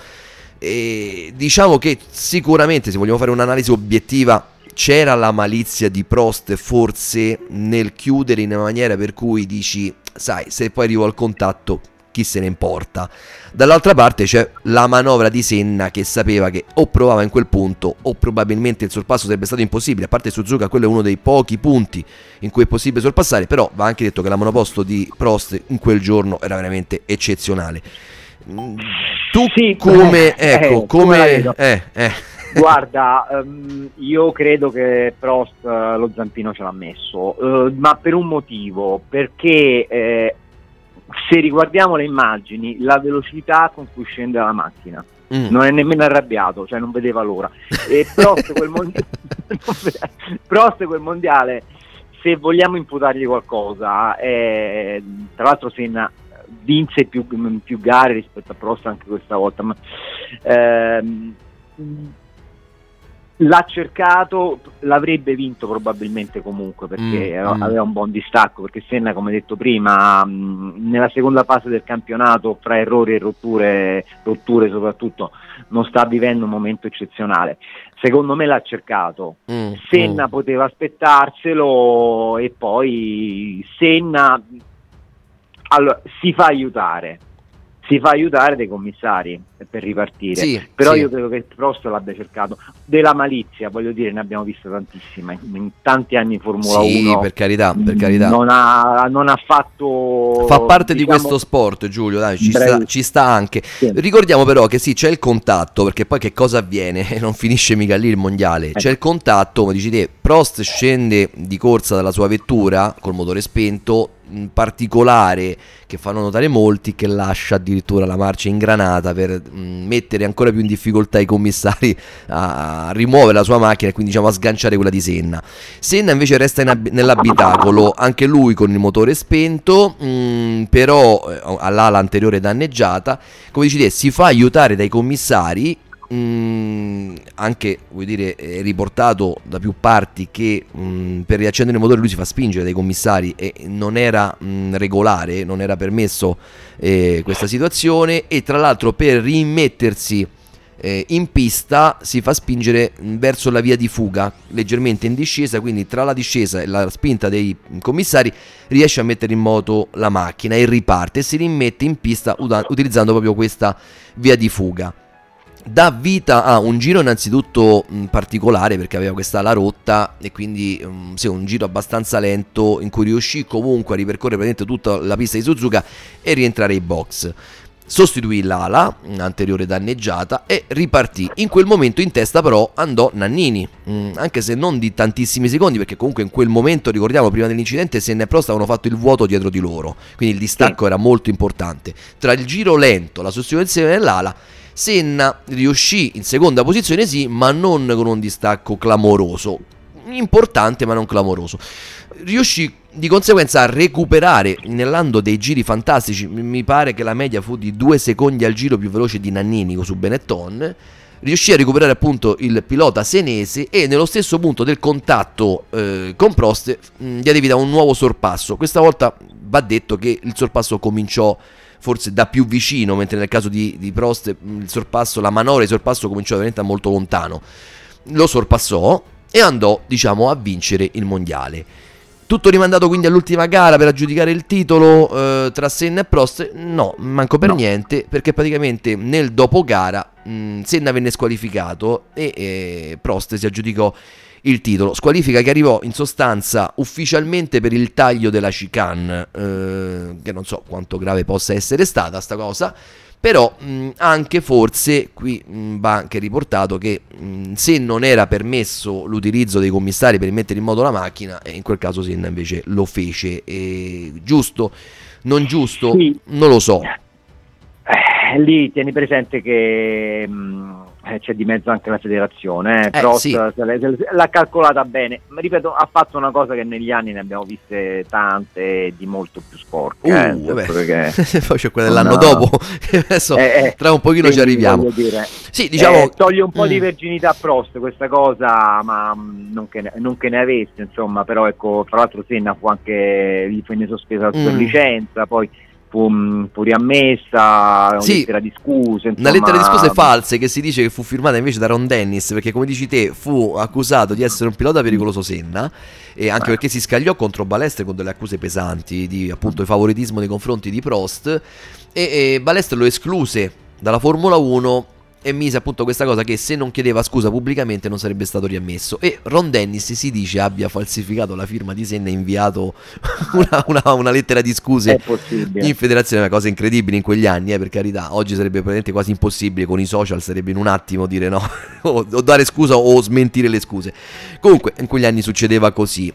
e diciamo che sicuramente, se vogliamo fare un'analisi obiettiva, c'era la malizia di Prost forse nel chiudere in una maniera per cui dici, sai, se poi arrivo al contatto chi se ne importa. Dall'altra parte c'è la manovra di Senna, che sapeva che o provava in quel punto o probabilmente il sorpasso sarebbe stato impossibile, a parte Suzuka quello è uno dei pochi punti in cui è possibile sorpassare, però va anche detto che la monoposto di Prost in quel giorno era veramente eccezionale. Tu sì, come guarda, io credo che Prost lo zampino ce l'ha messo, ma per un motivo, perché se riguardiamo le immagini, la velocità con cui scende la macchina, non è nemmeno arrabbiato, cioè non vedeva l'ora. E Prost quel mondiale, se vogliamo imputargli qualcosa, tra l'altro Senna vinse più gare rispetto a Prost anche questa volta, ma l'ha cercato, l'avrebbe vinto probabilmente comunque, perché aveva un buon distacco, perché Senna, come detto prima, nella seconda fase del campionato, fra errori e rotture soprattutto, non sta vivendo un momento eccezionale. Secondo me l'ha cercato, Senna poteva aspettarselo, e poi Senna si fa aiutare dei commissari per ripartire, sì, però sì. Io credo che Prost l'abbia cercato. Della malizia, voglio dire, ne abbiamo vista tantissima in tanti anni in Formula 1, per carità. Non ha fatto, fa parte, diciamo, di questo sport, Giulio, dai, ci sta anche, sì. Ricordiamo però che sì, c'è il contatto, perché poi che cosa avviene? Non finisce mica lì il mondiale, c'è il contatto, come dici te, Prost scende di corsa dalla sua vettura col motore spento, in particolare che fanno notare molti, che lascia addirittura la marcia ingranata per mettere ancora più in difficoltà i commissari a rimuovere la sua macchina e quindi, diciamo, a sganciare quella di Senna invece resta nell'abitacolo, anche lui con il motore spento, però all'ala anteriore danneggiata, come dici te, si fa aiutare dai commissari. Anche, vuol dire, è riportato da più parti che per riaccendere il motore lui si fa spingere dai commissari, e non era regolare, non era permesso questa situazione, e tra l'altro per rimettersi in pista si fa spingere verso la via di fuga, leggermente in discesa, quindi tra la discesa e la spinta dei commissari riesce a mettere in moto la macchina e riparte, e si rimette in pista utilizzando proprio questa via di fuga. Dà vita a un giro innanzitutto particolare, perché aveva questa ala rotta, e quindi sì, un giro abbastanza lento in cui riuscì comunque a ripercorrere praticamente tutta la pista di Suzuka e rientrare in box. Sostituì l'ala anteriore danneggiata e ripartì. In quel momento in testa però andò Nannini, anche se non di tantissimi secondi, perché comunque in quel momento, ricordiamo, prima dell'incidente Senna e Prost avevano fatto il vuoto dietro di loro, quindi il distacco era molto importante. Tra il giro lento, la sostituzione dell'ala, Senna riuscì in seconda posizione, sì, ma non con un distacco clamoroso, importante ma non clamoroso. Riuscì di conseguenza a recuperare nell'ando dei giri fantastici, mi pare che la media fu di 2 secondi al giro più veloce di Nannini su Benetton. Riuscì a recuperare appunto il pilota senese, e nello stesso punto del contatto con Prost gli arriva un nuovo sorpasso. Questa volta va detto che il sorpasso cominciò forse da più vicino, mentre nel caso di Prost il sorpasso, la manovra di sorpasso cominciò veramente da molto lontano. Lo sorpassò e andò, diciamo, a vincere il mondiale. Tutto rimandato quindi all'ultima gara per aggiudicare il titolo tra Senna e Prost? No, manco per niente, perché praticamente nel dopogara Senna venne squalificato e Prost si aggiudicò il titolo. Squalifica che arrivò in sostanza ufficialmente per il taglio della chicane, che non so quanto grave possa essere stata sta cosa, però anche forse qui va anche riportato che se non era permesso l'utilizzo dei commissari per mettere in moto la macchina, in quel caso Senna invece lo fece. E giusto, non giusto, sì, non lo so. Lì tieni presente che c'è di mezzo anche la federazione, Prost, sì, l'ha calcolata bene, ma ripeto, ha fatto una cosa che negli anni ne abbiamo viste tante di molto più sporche, perché poi c'è quella dell'anno dopo, adesso tra un pochino ci arriviamo, sì, diciamo, toglie un po' di verginità a Prost questa cosa, ma non che ne avesse, insomma, però ecco, tra l'altro Senna fu anche, gli venne sospesa la sua licenza, poi fu riammessa, sì, lettera di scuse, insomma, una lettera di scuse false che si dice che fu firmata invece da Ron Dennis, perché come dici te fu accusato di essere un pilota pericoloso Senna, e anche perché si scagliò contro Balestre con delle accuse pesanti di, appunto, di favoritismo nei confronti di Prost, e Balestre lo escluse dalla Formula 1 e mise appunto questa cosa che se non chiedeva scusa pubblicamente non sarebbe stato riammesso, e Ron Dennis si dice abbia falsificato la firma di Senna e inviato una lettera di scuse in federazione. È una cosa incredibile in quegli anni, per carità, oggi sarebbe praticamente quasi impossibile, con i social sarebbe in un attimo dire no o dare scusa o smentire le scuse. Comunque in quegli anni succedeva così.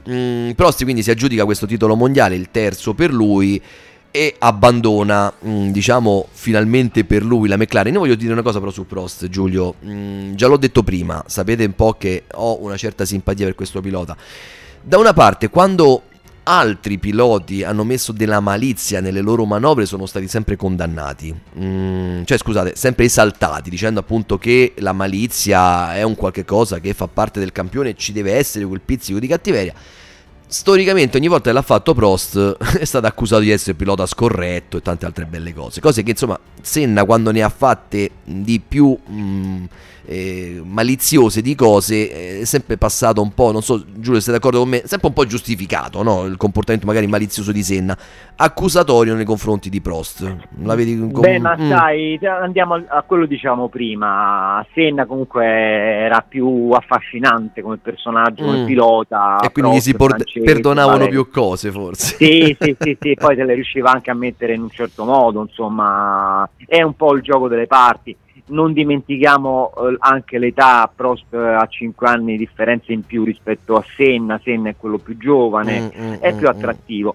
Prost quindi si aggiudica questo titolo mondiale, il terzo per lui, e abbandona, diciamo, finalmente per lui la McLaren. Io voglio dire una cosa però su Prost, Giulio, già l'ho detto prima, sapete un po' che ho una certa simpatia per questo pilota. Da una parte, quando altri piloti hanno messo della malizia nelle loro manovre sono stati sempre condannati, sempre esaltati, dicendo appunto che la malizia è un qualche cosa che fa parte del campione e ci deve essere quel pizzico di cattiveria. Storicamente ogni volta che l'ha fatto Prost è stato accusato di essere pilota scorretto e tante altre belle cose che, insomma, Senna quando ne ha fatte di più maliziose di cose è sempre passato un po', non so Giulio se sei d'accordo con me, sempre un po' giustificato, no? Il comportamento magari malizioso di Senna, accusatorio nei confronti di Prost, la vedi? Beh, ma sai, andiamo a quello diciamo prima. Senna comunque era più affascinante come personaggio, come pilota, e quindi Prost, gli si perdonavano più cose forse, sì poi se le riusciva anche a mettere in un certo modo, insomma, è un po' il gioco delle parti. Non dimentichiamo anche l'età, Prost ha 5 anni di differenza in più rispetto a Senna, Senna è quello più giovane, è più attrattivo.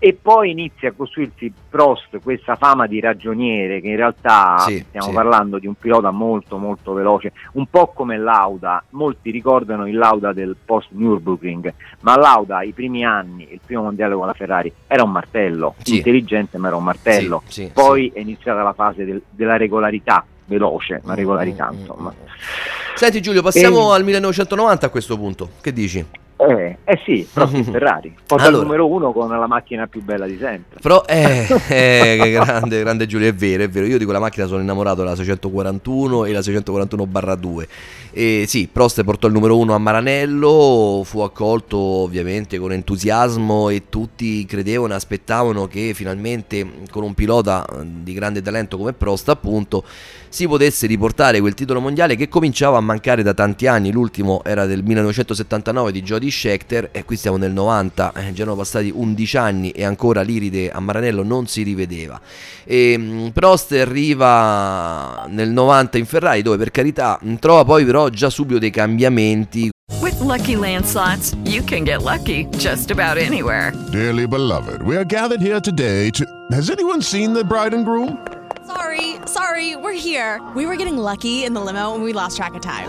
E poi inizia a costruirsi Prost questa fama di ragioniere, che in realtà stiamo parlando di un pilota molto molto veloce, un po' come Lauda. Molti ricordano il Lauda del post Nürburgring, ma Lauda i primi anni, il primo mondiale con la Ferrari, era un martello, intelligente ma era un martello, poi è iniziata la fase della regolarità, veloce ma regolarità, insomma. Senti Giulio, passiamo al 1990 a questo punto, che dici? Sì, proprio Ferrari, porta allora, il numero uno con la macchina più bella di sempre. Però grande Giulio, è vero, io di quella macchina sono innamorato, la 641 e la 641/2. Sì, Prost portò il numero uno a Maranello, fu accolto ovviamente con entusiasmo e tutti credevano, aspettavano che finalmente con un pilota di grande talento come Prost, appunto, si potesse riportare quel titolo mondiale che cominciava a mancare da tanti anni. L'ultimo era del 1979 di Jody Scheckter, e qui siamo nel 90, già erano passati 11 anni e ancora l'iride a Maranello non si rivedeva. Prost arriva nel 90 in Ferrari, dove per carità trova poi però già subito dei cambiamenti. With Lucky Land Slots you can get lucky just about anywhere. Dearly beloved, we are gathered here today to... Has anyone seen the bride and groom? Sorry, we're here. We were getting lucky in the limo and we lost track of time.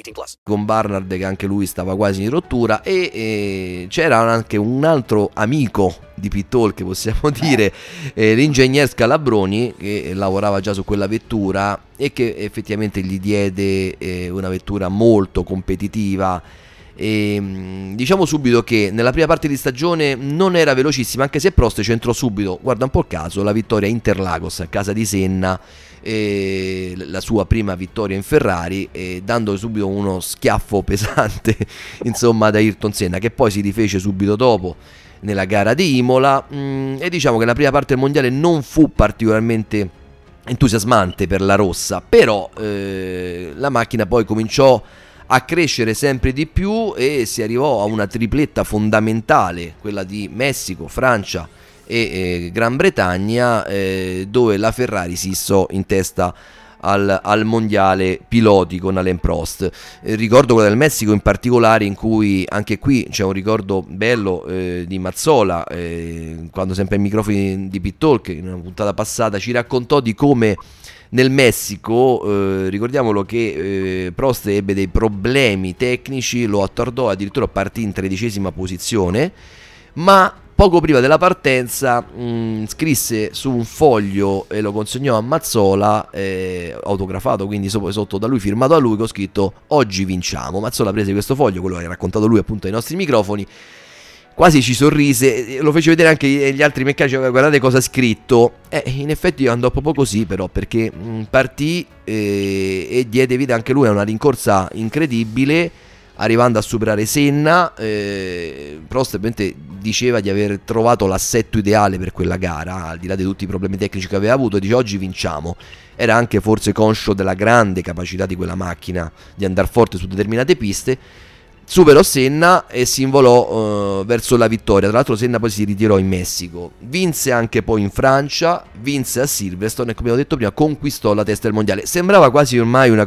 18+. Con Barnard, che anche lui stava quasi in rottura, e c'era anche un altro amico di Pit Talk, che possiamo dire, l'ingegner Scalabroni, che lavorava già su quella vettura e che effettivamente gli diede una vettura molto competitiva. E diciamo subito che nella prima parte di stagione non era velocissima, anche se Prost centrò subito, guarda un po' il caso, la vittoria a Interlagos a casa di Senna, la sua prima vittoria in Ferrari, dando subito uno schiaffo pesante insomma ad Ayrton Senna, che poi si rifece subito dopo nella gara di Imola. E diciamo che la prima parte del mondiale non fu particolarmente entusiasmante per la rossa, però la macchina poi cominciò a crescere sempre di più e si arrivò a una tripletta fondamentale, quella di Messico, Francia e Gran Bretagna, dove la Ferrari si issò in testa al mondiale piloti con Alain Prost. Ricordo quella del Messico in particolare, in cui anche qui c'è un ricordo bello di Mazzola, quando sempre ai microfoni di Pit Talk in una puntata passata ci raccontò di come nel Messico, ricordiamolo che Prost ebbe dei problemi tecnici, lo attardò, addirittura partì in 13ª posizione, ma poco prima della partenza scrisse su un foglio e lo consegnò a Mazzola, autografato, quindi sotto da lui, firmato a lui, con scritto "Oggi vinciamo". Mazzola prese questo foglio, quello che ha raccontato lui appunto ai nostri microfoni, quasi ci sorrise, lo fece vedere anche gli altri meccanici, guardate cosa ha scritto. In effetti andò proprio così, però, perché partì e diede vita anche lui a una rincorsa incredibile, arrivando a superare Senna. Prost ovviamente diceva di aver trovato l'assetto ideale per quella gara, al di là di tutti i problemi tecnici che aveva avuto, dice "oggi vinciamo". Era anche forse conscio della grande capacità di quella macchina di andare forte su determinate piste. Superò Senna e si involò verso la vittoria. Tra l'altro Senna poi si ritirò in Messico, vinse anche poi in Francia, vinse a Silverstone e, come ho detto prima, conquistò la testa del mondiale. Sembrava quasi ormai una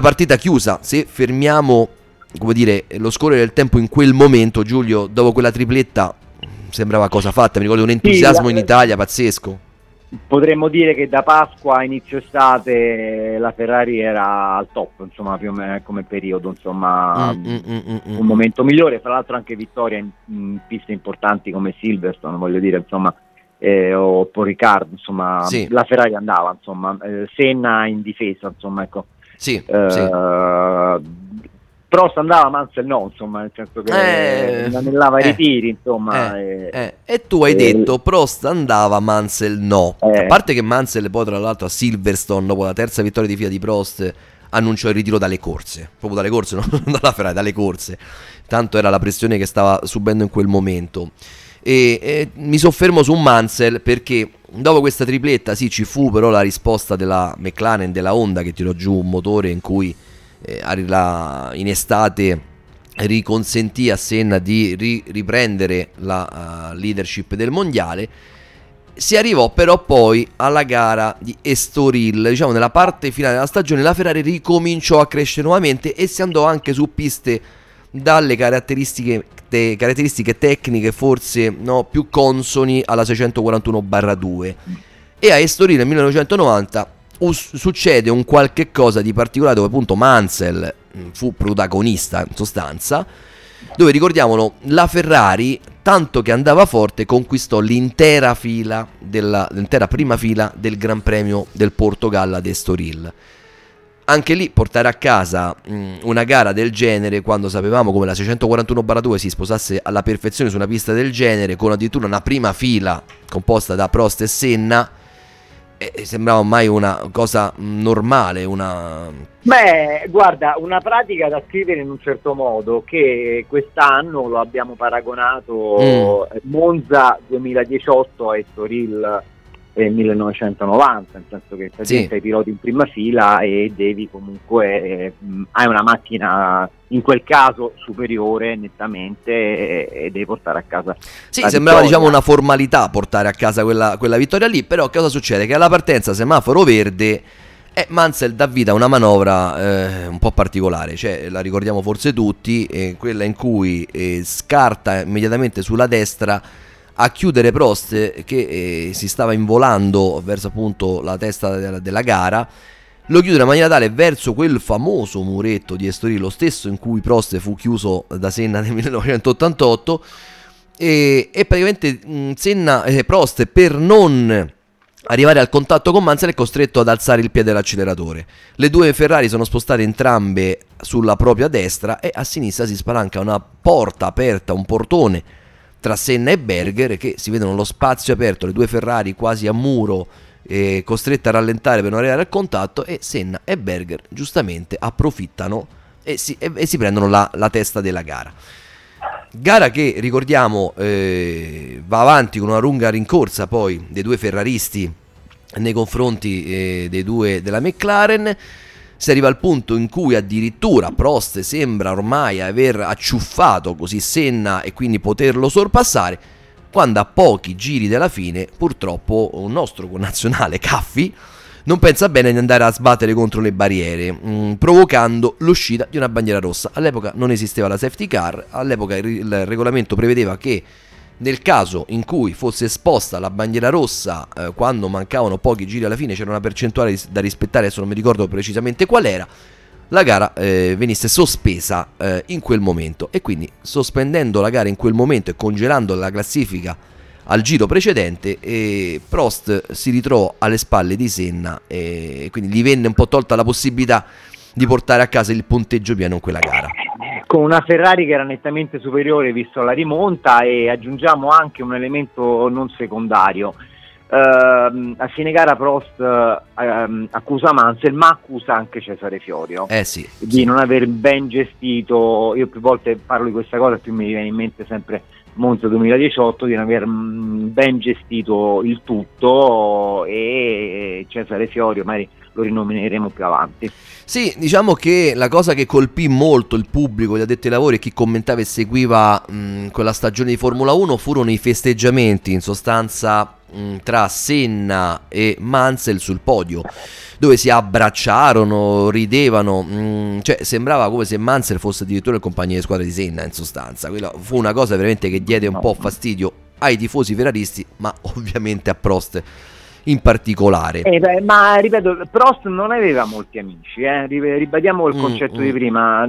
partita chiusa, se fermiamo, come dire, lo scorrere del tempo in quel momento. Giulio, dopo quella tripletta sembrava cosa fatta, mi ricordo un entusiasmo in Italia pazzesco. Potremmo dire che da Pasqua a inizio estate la Ferrari era al top, insomma, più o meno come periodo, insomma, un momento migliore, fra l'altro anche vittoria in piste importanti come Silverstone, voglio dire, insomma, o Ricciardo, insomma, sì. La Ferrari andava, insomma, Senna in difesa, insomma, ecco. Sì, sì. Prost andava, Mansell no, insomma, nel senso che anellava i ritiri, insomma. E tu hai detto Prost andava, Mansell no. A parte che Mansell poi, tra l'altro, a Silverstone, dopo la terza vittoria di fila di Prost, annunciò il ritiro dalle corse, proprio dalle corse, non dalla Ferrari, dalle corse. Tanto era la pressione che stava subendo in quel momento. E mi soffermo su Mansell perché dopo questa tripletta, sì, ci fu però la risposta della McLaren, della Honda, che tirò giù un motore in cui in estate riconsentì a Senna di riprendere la leadership del mondiale. Si arrivò però poi alla gara di Estoril, diciamo nella parte finale della stagione la Ferrari ricominciò a crescere nuovamente e si andò anche su piste dalle caratteristiche tecniche forse più consoni alla 641/2, e a Estoril nel 1990 succede un qualche cosa di particolare, dove appunto Mansell fu protagonista in sostanza, dove, ricordiamolo, la Ferrari, tanto che andava forte, conquistò l'intera prima fila del Gran Premio del Portogallo ad Estoril. Anche lì portare a casa una gara del genere, quando sapevamo come la 641/2 si sposasse alla perfezione su una pista del genere, con addirittura una prima fila composta da Prost e Senna, sembrava ormai una cosa normale, guarda, una pratica da scrivere in un certo modo, che quest'anno lo abbiamo paragonato Monza 2018 a Estoril 1990, nel senso che sei piloti in prima fila e devi comunque hai una macchina in quel caso superiore nettamente e devi portare a casa sembrava vittoria. Diciamo una formalità portare a casa quella vittoria lì, però cosa succede? Che alla partenza semaforo verde Mansell dà vita a una manovra un po' particolare, cioè la ricordiamo forse tutti, quella in cui scarta immediatamente sulla destra a chiudere Prost che si stava involando verso appunto la testa della gara, lo chiude in maniera tale verso quel famoso muretto di Estoril, lo stesso in cui Prost fu chiuso da Senna nel 1988 e praticamente Prost per non arrivare al contatto con Mansell è costretto ad alzare il piede dell'acceleratore. Le due Ferrari sono spostate entrambe sulla propria destra e a sinistra si spalanca una porta aperta, un portone tra Senna e Berger che si vedono lo spazio aperto, le due Ferrari quasi a muro costrette a rallentare per non arrivare al contatto, e Senna e Berger giustamente approfittano e si prendono la testa della gara che ricordiamo va avanti con una lunga rincorsa poi dei due ferraristi nei confronti dei due della McLaren. Si arriva al punto in cui addirittura Prost sembra ormai aver acciuffato così Senna e quindi poterlo sorpassare, quando a pochi giri dalla fine purtroppo un nostro connazionale, Caffi, non pensa bene di andare a sbattere contro le barriere, provocando l'uscita di una bandiera rossa. All'epoca non esisteva la safety car, all'epoca il regolamento prevedeva che nel caso in cui fosse esposta la bandiera rossa quando mancavano pochi giri alla fine, c'era una percentuale da rispettare, adesso non mi ricordo precisamente qual era, la gara venisse sospesa in quel momento, e quindi sospendendo la gara in quel momento e congelando la classifica al giro precedente Prost si ritrovò alle spalle di Senna e quindi gli venne un po' tolta la possibilità di portare a casa il punteggio pieno in quella gara, con una Ferrari che era nettamente superiore visto la rimonta, e aggiungiamo anche un elemento non secondario. A fine gara Prost accusa Mansell, ma accusa anche Cesare Fiorio di non aver ben gestito, io più volte parlo di questa cosa, più mi viene in mente sempre Monza 2018, di non aver ben gestito il tutto, e Cesare Fiorio magari lo rinomineremo più avanti. Sì, diciamo che la cosa che colpì molto il pubblico, gli addetti ai lavori e chi commentava e seguiva quella stagione di Formula 1 furono i festeggiamenti in sostanza tra Senna e Mansell sul podio, dove si abbracciarono, ridevano, cioè sembrava come se Mansell fosse addirittura il compagno di squadra di Senna in sostanza. Quella fu una cosa veramente che diede un po' fastidio ai tifosi ferraristi, ma ovviamente a Prost in particolare. Ma ripeto, Prost non aveva molti amici, ribadiamo il concetto di prima.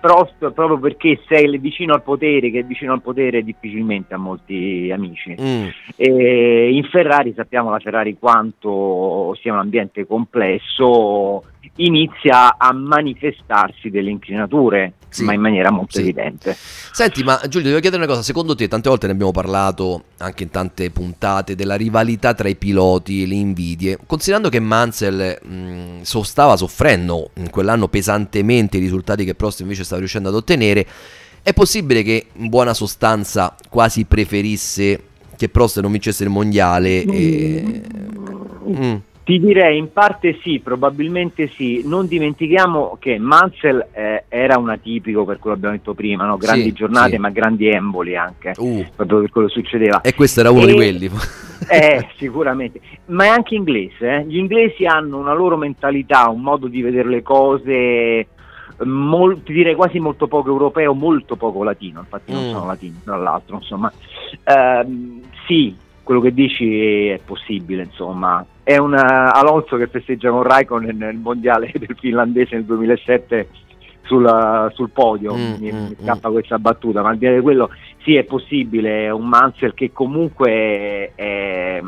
Prost, proprio perché sei vicino al potere, che è vicino al potere difficilmente ha molti amici. E in Ferrari sappiamo, la Ferrari quanto sia un ambiente complesso, inizia a manifestarsi delle inclinature, ma in maniera molto evidente. Senti, ma Giulio, devo chiedere una cosa, secondo te, tante volte ne abbiamo parlato anche in tante puntate della rivalità tra i piloti e le invidie, considerando che Mansell stava soffrendo in quell'anno pesantemente i risultati che Prost invece stava riuscendo ad ottenere, è possibile che in buona sostanza quasi preferisse che Prost non vincesse il mondiale? Ti direi in parte sì, probabilmente sì. Non dimentichiamo che Mansell era un atipico, per quello abbiamo detto prima, no? Grandi giornate ma grandi emboli anche, proprio per quello succedeva. E questo era uno di quelli. Sicuramente, ma è anche inglese. Gli inglesi hanno una loro mentalità, un modo di vedere le cose, direi quasi molto poco europeo, molto poco latino, infatti non sono latino, tra l'altro, insomma. Sì, quello che dici è possibile, insomma. È un Alonso che festeggia con Raikkonen nel mondiale del finlandese nel 2007 sul podio, mi scappa questa battuta, ma al di là di quello sì, è possibile un Mansell che comunque è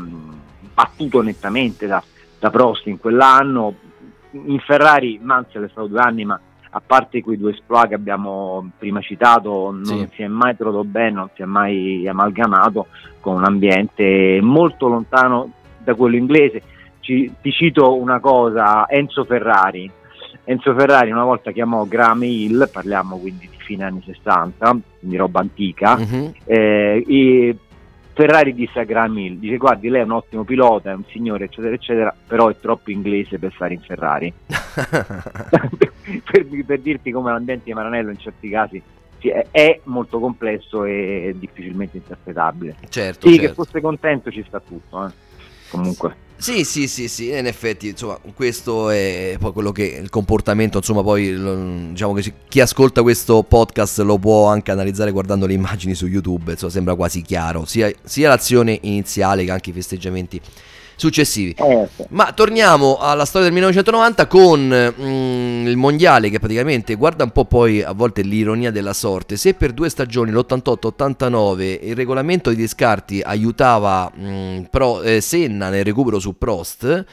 battuto nettamente da Prost in quell'anno. In Ferrari Mansell è stato 2 anni, ma a parte quei 2 exploit che abbiamo prima citato, non si è mai trovato bene, non si è mai amalgamato con un ambiente molto lontano da quello inglese. Ti cito una cosa, Enzo Ferrari una volta chiamò Graham Hill, parliamo quindi di fine anni 60, quindi roba antica, Ferrari disse a Graham Hill, dice: guardi, lei è un ottimo pilota, è un signore, eccetera eccetera, però è troppo inglese per stare in Ferrari. per dirti come l'ambiente di Maranello in certi casi è molto complesso e difficilmente interpretabile. Certo, sì, certo. Che fosse contento ci sta tutto, comunque. Sì, in effetti, insomma, questo è poi quello che il comportamento, insomma, poi diciamo che chi ascolta questo podcast lo può anche analizzare guardando le immagini su YouTube, insomma, sembra quasi chiaro, sia l'azione iniziale che anche i festeggiamenti successivi. Ma torniamo alla storia del 1990 con il mondiale che praticamente, guarda un po' poi a volte l'ironia della sorte, se per due stagioni l'88-89 il regolamento degli scarti aiutava Senna nel recupero su Prost,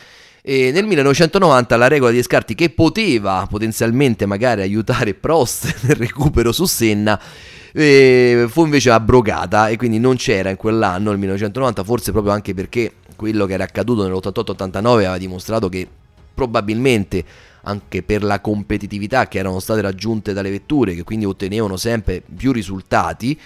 e nel 1990 la regola degli scarti che poteva potenzialmente magari aiutare Prost nel recupero su Senna fu invece abrogata, e quindi non c'era in quell'anno, il 1990, forse proprio anche perché quello che era accaduto nell'88-89 aveva dimostrato che probabilmente anche per la competitività che erano state raggiunte dalle vetture, che quindi ottenevano sempre più risultati,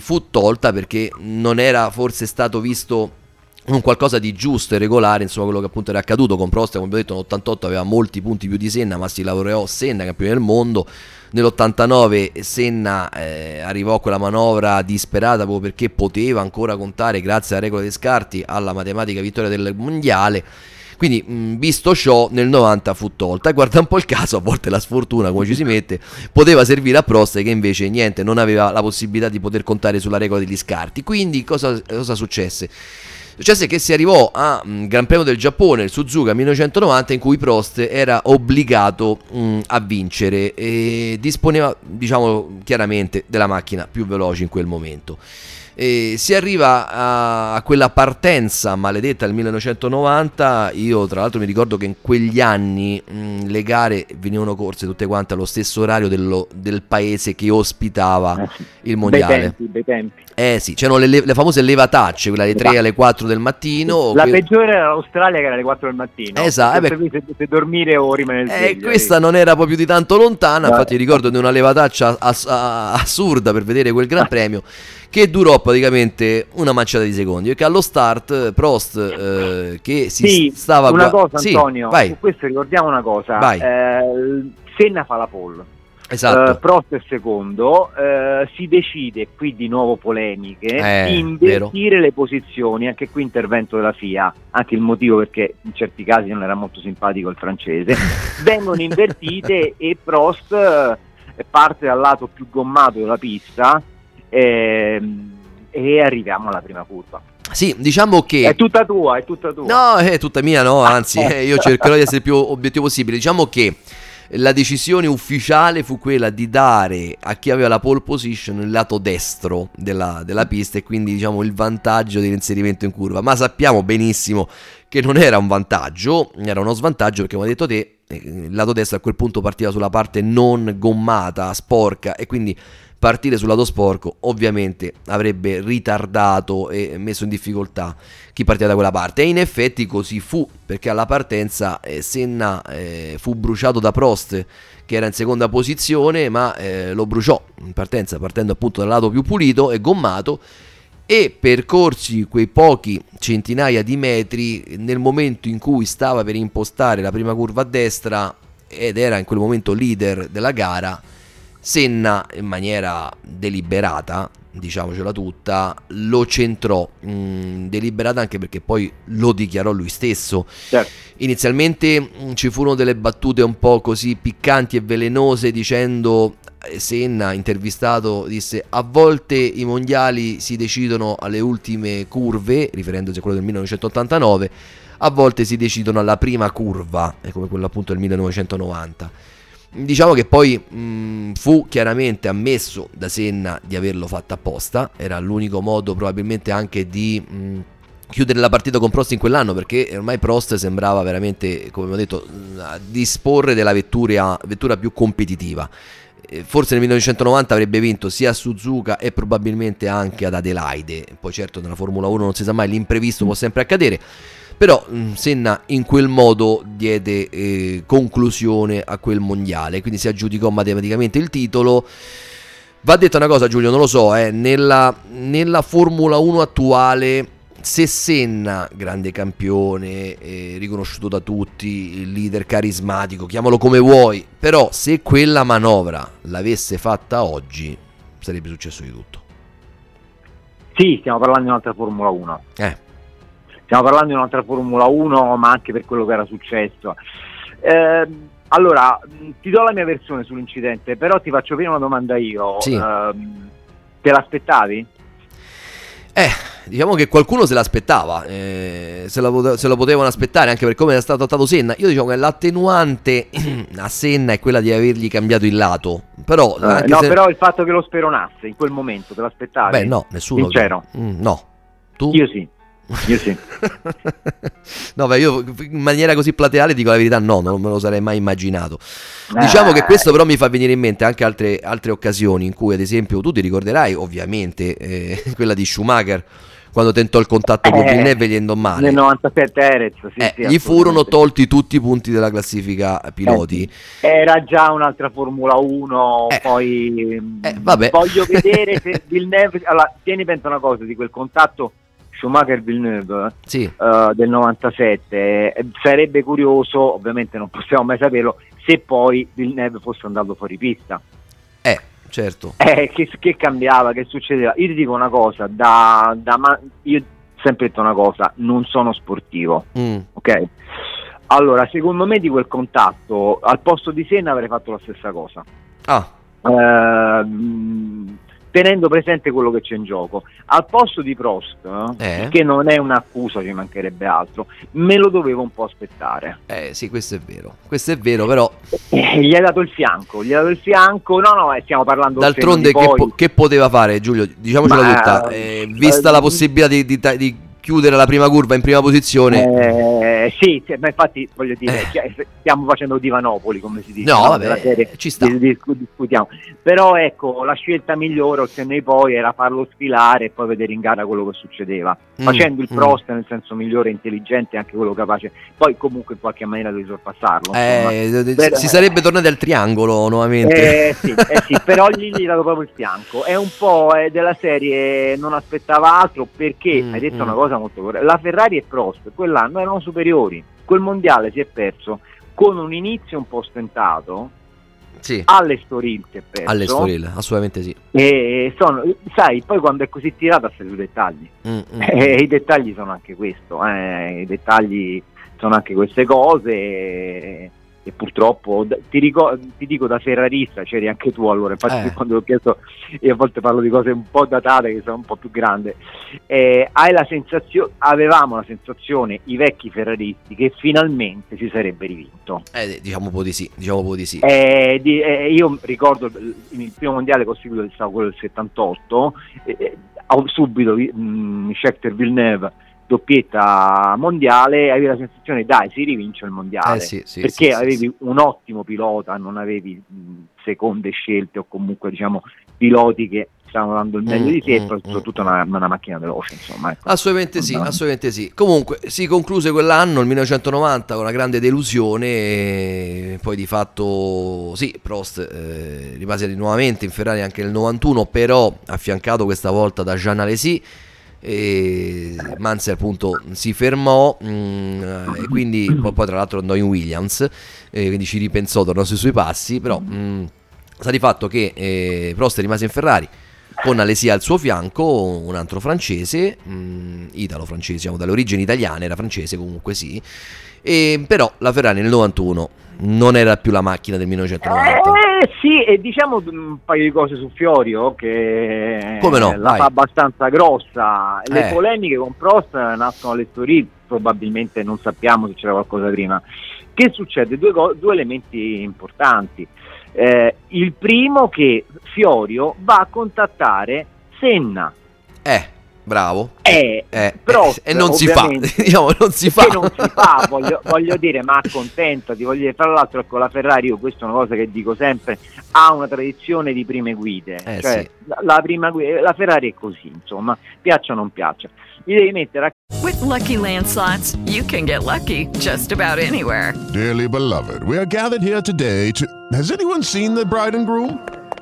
fu tolta perché non era forse stato visto un qualcosa di giusto e regolare, insomma, quello che appunto era accaduto con Prost. Come abbiamo detto, nell'88 aveva molti punti più di Senna, ma si laureò Senna campione del mondo. Nell'89 Senna arrivò a quella manovra disperata proprio perché poteva ancora contare, grazie alla regola dei scarti, alla matematica vittoria del mondiale. Quindi visto ciò, nel 90 fu tolta, e guarda un po' il caso, a volte la sfortuna come ci si mette, poteva servire a Prost, che invece niente, non aveva la possibilità di poter contare sulla regola degli scarti. Quindi cosa successe? Successe che si arrivò a Gran Premio del Giappone, il Suzuka 1990, in cui Prost era obbligato a vincere e disponeva, diciamo chiaramente, della macchina più veloce in quel momento. E si arriva a quella partenza maledetta del 1990. Io tra l'altro mi ricordo che in quegli anni le gare venivano corse tutte quante allo stesso orario del paese che ospitava il mondiale. Bei tempi. Sì, c'erano le famose levatacce, quella alle 3 alle 4 del mattino. La peggiore era l'Australia, che era alle 4 del mattino. Esatto. Se dormire o rimanere sveglio. Questa non era proprio di tanto lontana, infatti ricordo di una levataccia assurda per vedere quel Gran Premio, che durò praticamente una manciata di secondi, perché allo start Prost Antonio, su questo ricordiamo una cosa, Senna fa la pole, esatto. Prost è secondo, si decide, qui di nuovo polemiche, di invertire le posizioni, anche qui intervento della FIA, anche il motivo perché in certi casi non era molto simpatico il francese, vengono invertite e Prost parte dal lato più gommato della pista e arriviamo alla prima curva. Sì, diciamo che è tutta tua. No, è tutta mia, no, anzi io cercherò di essere il più obiettivo possibile. Diciamo che la decisione ufficiale fu quella di dare a chi aveva la pole position il lato destro della pista, e quindi diciamo il vantaggio dell'inserimento in curva, ma sappiamo benissimo che non era un vantaggio, era uno svantaggio, perché come hai detto te il lato destro a quel punto partiva sulla parte non gommata, sporca, e quindi partire sul lato sporco ovviamente avrebbe ritardato e messo in difficoltà chi partiva da quella parte, e in effetti così fu, perché alla partenza Senna fu bruciato da Prost, che era in seconda posizione, ma lo bruciò in partenza partendo appunto dal lato più pulito e gommato, e percorsi quei pochi centinaia di metri, nel momento in cui stava per impostare la prima curva a destra ed era in quel momento leader della gara, Senna in maniera deliberata, diciamocela tutta, lo centrò, deliberata anche perché poi lo dichiarò lui stesso. Certo. Inizialmente ci furono delle battute un po' così piccanti e velenose, dicendo, Senna intervistato disse: a volte i mondiali si decidono alle ultime curve, riferendosi a quello del 1989, a volte si decidono alla prima curva, è come quello appunto del 1990. Diciamo che poi fu chiaramente ammesso da Senna di averlo fatto apposta, era l'unico modo probabilmente anche di chiudere la partita con Prost in quell'anno, perché ormai Prost sembrava veramente, come ho detto, disporre della vettura più competitiva. Forse nel 1990 avrebbe vinto sia a Suzuka e probabilmente anche ad Adelaide, poi certo nella Formula 1 non si sa mai, l'imprevisto può sempre accadere. Però Senna in quel modo diede conclusione a quel mondiale, quindi si aggiudicò matematicamente il titolo. Va detta una cosa, Giulio, non lo so, nella Formula 1 attuale, se Senna, grande campione, riconosciuto da tutti, il leader carismatico, chiamalo come vuoi, però se quella manovra l'avesse fatta oggi sarebbe successo di tutto. Sì, stiamo parlando di un'altra Formula 1. Stiamo parlando di un'altra Formula 1, ma anche per quello che era successo. Allora, ti do la mia versione sull'incidente, però ti faccio prima una domanda io. Sì. Te l'aspettavi? Diciamo che qualcuno se l'aspettava, se la potevano aspettare, anche per come era stato trattato Senna. Io diciamo che l'attenuante a Senna è quella di avergli cambiato il lato, però anche no, se... però il fatto che lo speronasse in quel momento, te l'aspettavi? Beh, no, nessuno. Sincero? No. Tu? Io sì. No, beh, io in maniera così plateale dico la verità, no, non me lo sarei mai immaginato. Diciamo che questo però mi fa venire in mente anche altre occasioni in cui, ad esempio, tu ti ricorderai ovviamente quella di Schumacher quando tentò il contatto con Villeneuve venendo male nel 97 Erez. Sì, gli furono tolti tutti i punti della classifica piloti. Era già un'altra Formula 1. Poi vabbè. Voglio vedere se Villeneuve, allora, tieni pensa una cosa di quel contatto Schumacher-Villeneuve del 97, sarebbe curioso, ovviamente non possiamo mai saperlo, se poi Villeneuve fosse andato fuori pista. Certo. Che cambiava, che succedeva? Io ti dico una cosa, io sempre detto una cosa, non sono sportivo, ok? Allora, secondo me di quel contatto, al posto di Senna avrei fatto la stessa cosa. Tenendo presente quello che c'è in gioco, al posto di Prost, che non è un'accusa, ci mancherebbe altro, me lo dovevo un po' aspettare. Sì, questo è vero, però... gli hai dato il fianco, no, stiamo parlando... D'altronde che poteva fare, Giulio? Diciamocela tutta, vista la possibilità di chiudere la prima curva in prima posizione... Sì, ma infatti, voglio dire, stiamo facendo Divanopoli, come si dice. No, vabbè, serie, ci sta. Discutiamo. Però ecco, la scelta migliore, o se ne poi, era farlo sfilare e poi vedere in gara quello che succedeva. Facendo il Prost nel senso migliore, intelligente, anche quello capace. Poi comunque in qualche maniera devi sorpassarlo. Si sarebbe tornati al triangolo nuovamente. Sì, però gli dato proprio il fianco. È un po' della serie, non aspettava altro, perché hai detto una cosa molto corretta. La Ferrari e Prost quell'anno erano superiori. Quel mondiale si è perso con un inizio un po' stentato, all'Estoril si è perso. All'Estoril, assolutamente sì. E sai, poi quando è così tirata si vedono i dettagli. I dettagli sono anche questo, i dettagli sono anche queste cose. E purtroppo ti dico, da ferrarista c'eri anche tu, allora infatti quando ho chiesto, io a volte parlo di cose un po' datate che sono un po' più grande, avevamo la sensazione, i vecchi ferraristi, che finalmente si sarebbe rivinto, diciamo un po' di sì. Io ricordo il primo mondiale che ho seguito è stato quello del 78, subito Scheckter Villeneuve doppietta mondiale, avevi la sensazione, dai, si rivince il mondiale, perché avevi un ottimo pilota, non avevi seconde scelte, o comunque diciamo piloti che stavano dando il meglio di sé, e soprattutto una macchina veloce, insomma, ecco. Assolutamente sì. Comunque si concluse quell'anno, il 1990, con una grande delusione, e poi di fatto Prost rimase nuovamente in Ferrari anche nel 91, però affiancato questa volta da Jean Alesi, e Mansell appunto si fermò, e quindi poi tra l'altro andò in Williams, quindi ci ripensò, tornò sui suoi passi, però sta di fatto che Prost rimase in Ferrari con Alesi al suo fianco, un altro francese, italo-francese, diciamo, dalle origini italiane, era francese comunque, sì, e però la Ferrari nel 91 non era più la macchina del 1990. Sì, e diciamo un paio di cose su Fiorio, che fa abbastanza grossa. Le polemiche con Prost nascono alle storie, probabilmente non sappiamo se c'era qualcosa prima. Che succede? Due elementi importanti. Il primo, che Fiorio va a contattare Senna. Bravo. Prost, e non si fa, diciamo, non si fa. voglio dire, ma accontentati, tra l'altro, ecco, la Ferrari, io questa è una cosa che dico sempre, ha una tradizione di prime guide, la Ferrari è così, insomma, piaccia o non piaccia, gli devi mettere a... With Lucky Land Slots, you can get lucky just about anywhere. Dearly beloved, we are gathered here today to... Has anyone seen the bride and groom?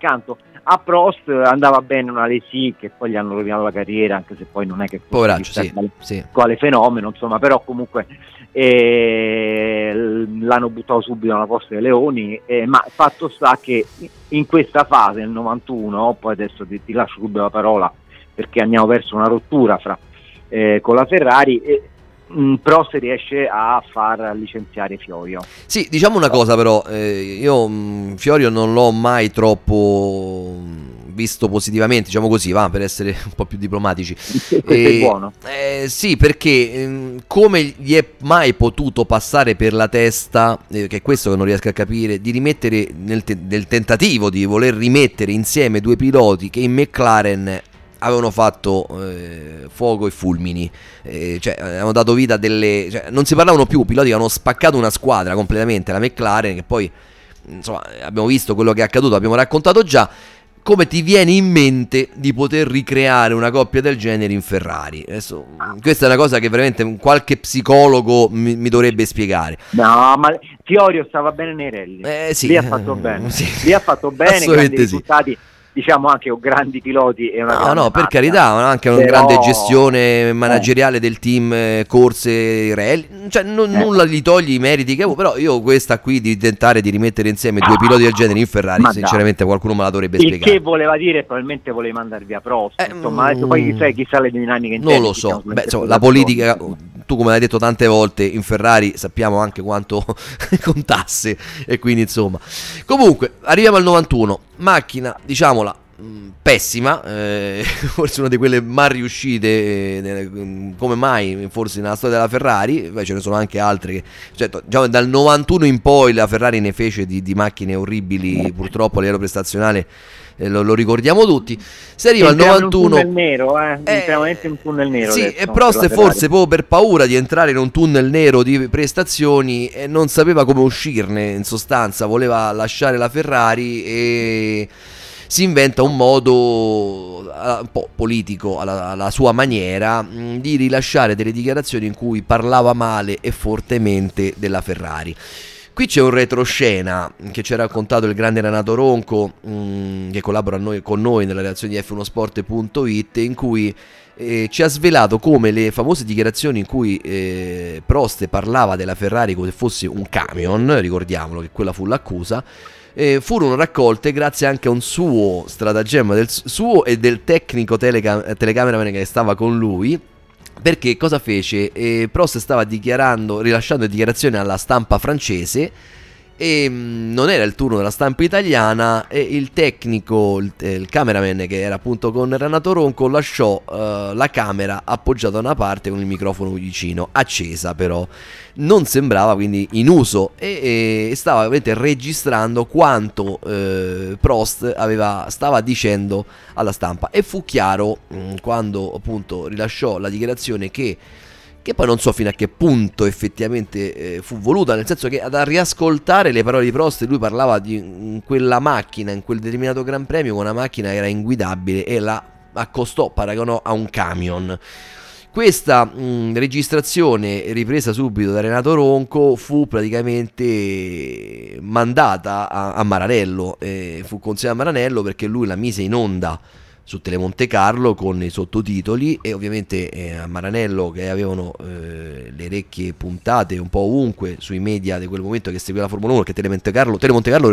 Canto a Prost andava bene una Alesi che poi gli hanno rovinato la carriera, anche se poi non è che fosse quale fenomeno, insomma, però comunque l'hanno buttato subito alla posta dei leoni, ma fatto sta che in questa fase nel 91, poi adesso ti lascio subito la parola perché andiamo verso una rottura con la Ferrari, Prost riesce a far licenziare Fiorio. Sì, diciamo una cosa però, io Fiorio non l'ho mai troppo visto positivamente, diciamo così, va, per essere un po' più diplomatici. È buono. Sì, perché come gli è mai potuto passare per la testa, che è questo che non riesco a capire, di rimettere nel tentativo di voler rimettere insieme due piloti che in McLaren avevano fatto fuoco e fulmini, cioè avevano dato vita a delle, cioè, non si parlavano più, piloti che avevano spaccato una squadra completamente, la McLaren, che poi insomma abbiamo visto quello che è accaduto, abbiamo raccontato già. Come ti viene in mente di poter ricreare una coppia del genere in Ferrari? Adesso, questa è una cosa che veramente qualche psicologo mi dovrebbe spiegare. No, ma Fiorio stava bene nei rally, sì. Lì ha fatto bene, sì. Lì ha fatto bene, grandi risultati, sì. Diciamo anche con grandi piloti e una grande per carità, anche una grande gestione manageriale del team, corse, rally, cioè nulla gli toglie i meriti che avevo, però io questa qui di tentare di rimettere insieme due piloti del genere in Ferrari, sinceramente qualcuno me la dovrebbe spiegare. Il che voleva dire probabilmente voleva mandar via Prost, insomma, poi sai chissà le dinamiche interne. Non lo so, la politica, tu come l'hai detto tante volte, in Ferrari sappiamo anche quanto contasse, e quindi insomma. Comunque, arriviamo al 91, macchina, diciamola, pessima, forse una di quelle mal riuscite, come mai, forse nella storia della Ferrari, ce ne sono anche altre che, cioè, già dal 91 in poi la Ferrari ne fece di macchine orribili, purtroppo a livello prestazionale lo ricordiamo tutti. Si arriva al 91, un tunnel nero, sì, adesso, e Prost forse proprio per paura di entrare in un tunnel nero di prestazioni e non sapeva come uscirne, in sostanza voleva lasciare la Ferrari e si inventa un modo un po' politico alla sua maniera di rilasciare delle dichiarazioni in cui parlava male e fortemente della Ferrari. Qui c'è un retroscena che ci ha raccontato il grande Renato Ronco, che collabora con noi nella redazione di F1Sport.it, in cui ci ha svelato come le famose dichiarazioni in cui Prost parlava della Ferrari come se fosse un camion, ricordiamolo che quella fu l'accusa, furono raccolte grazie anche a un suo stratagemma, del suo e del tecnico telecameraman che stava con lui, perché cosa fece? Prost stava rilasciando dichiarazioni alla stampa francese e non era il turno della stampa italiana, e il tecnico, il cameraman che era appunto con Renato Ronco, lasciò la camera appoggiata a una parte con il microfono vicino, accesa però, non sembrava quindi in uso, e stava ovviamente registrando quanto Prost stava dicendo alla stampa, e fu chiaro quando appunto rilasciò la dichiarazione che poi non so fino a che punto effettivamente fu voluta, nel senso che ad riascoltare le parole di Prost lui parlava di quella macchina, in quel determinato Gran Premio, che una macchina era inguidabile e la accostò, paragonò a un camion. Questa registrazione, ripresa subito da Renato Ronco, fu praticamente mandata a Maranello, fu consigliata a Maranello perché lui la mise in onda su Telemonte Carlo con i sottotitoli, e ovviamente a Maranello, che avevano le orecchie puntate un po' ovunque sui media di quel momento, che seguiva la Formula 1, che Telemonte Carlo,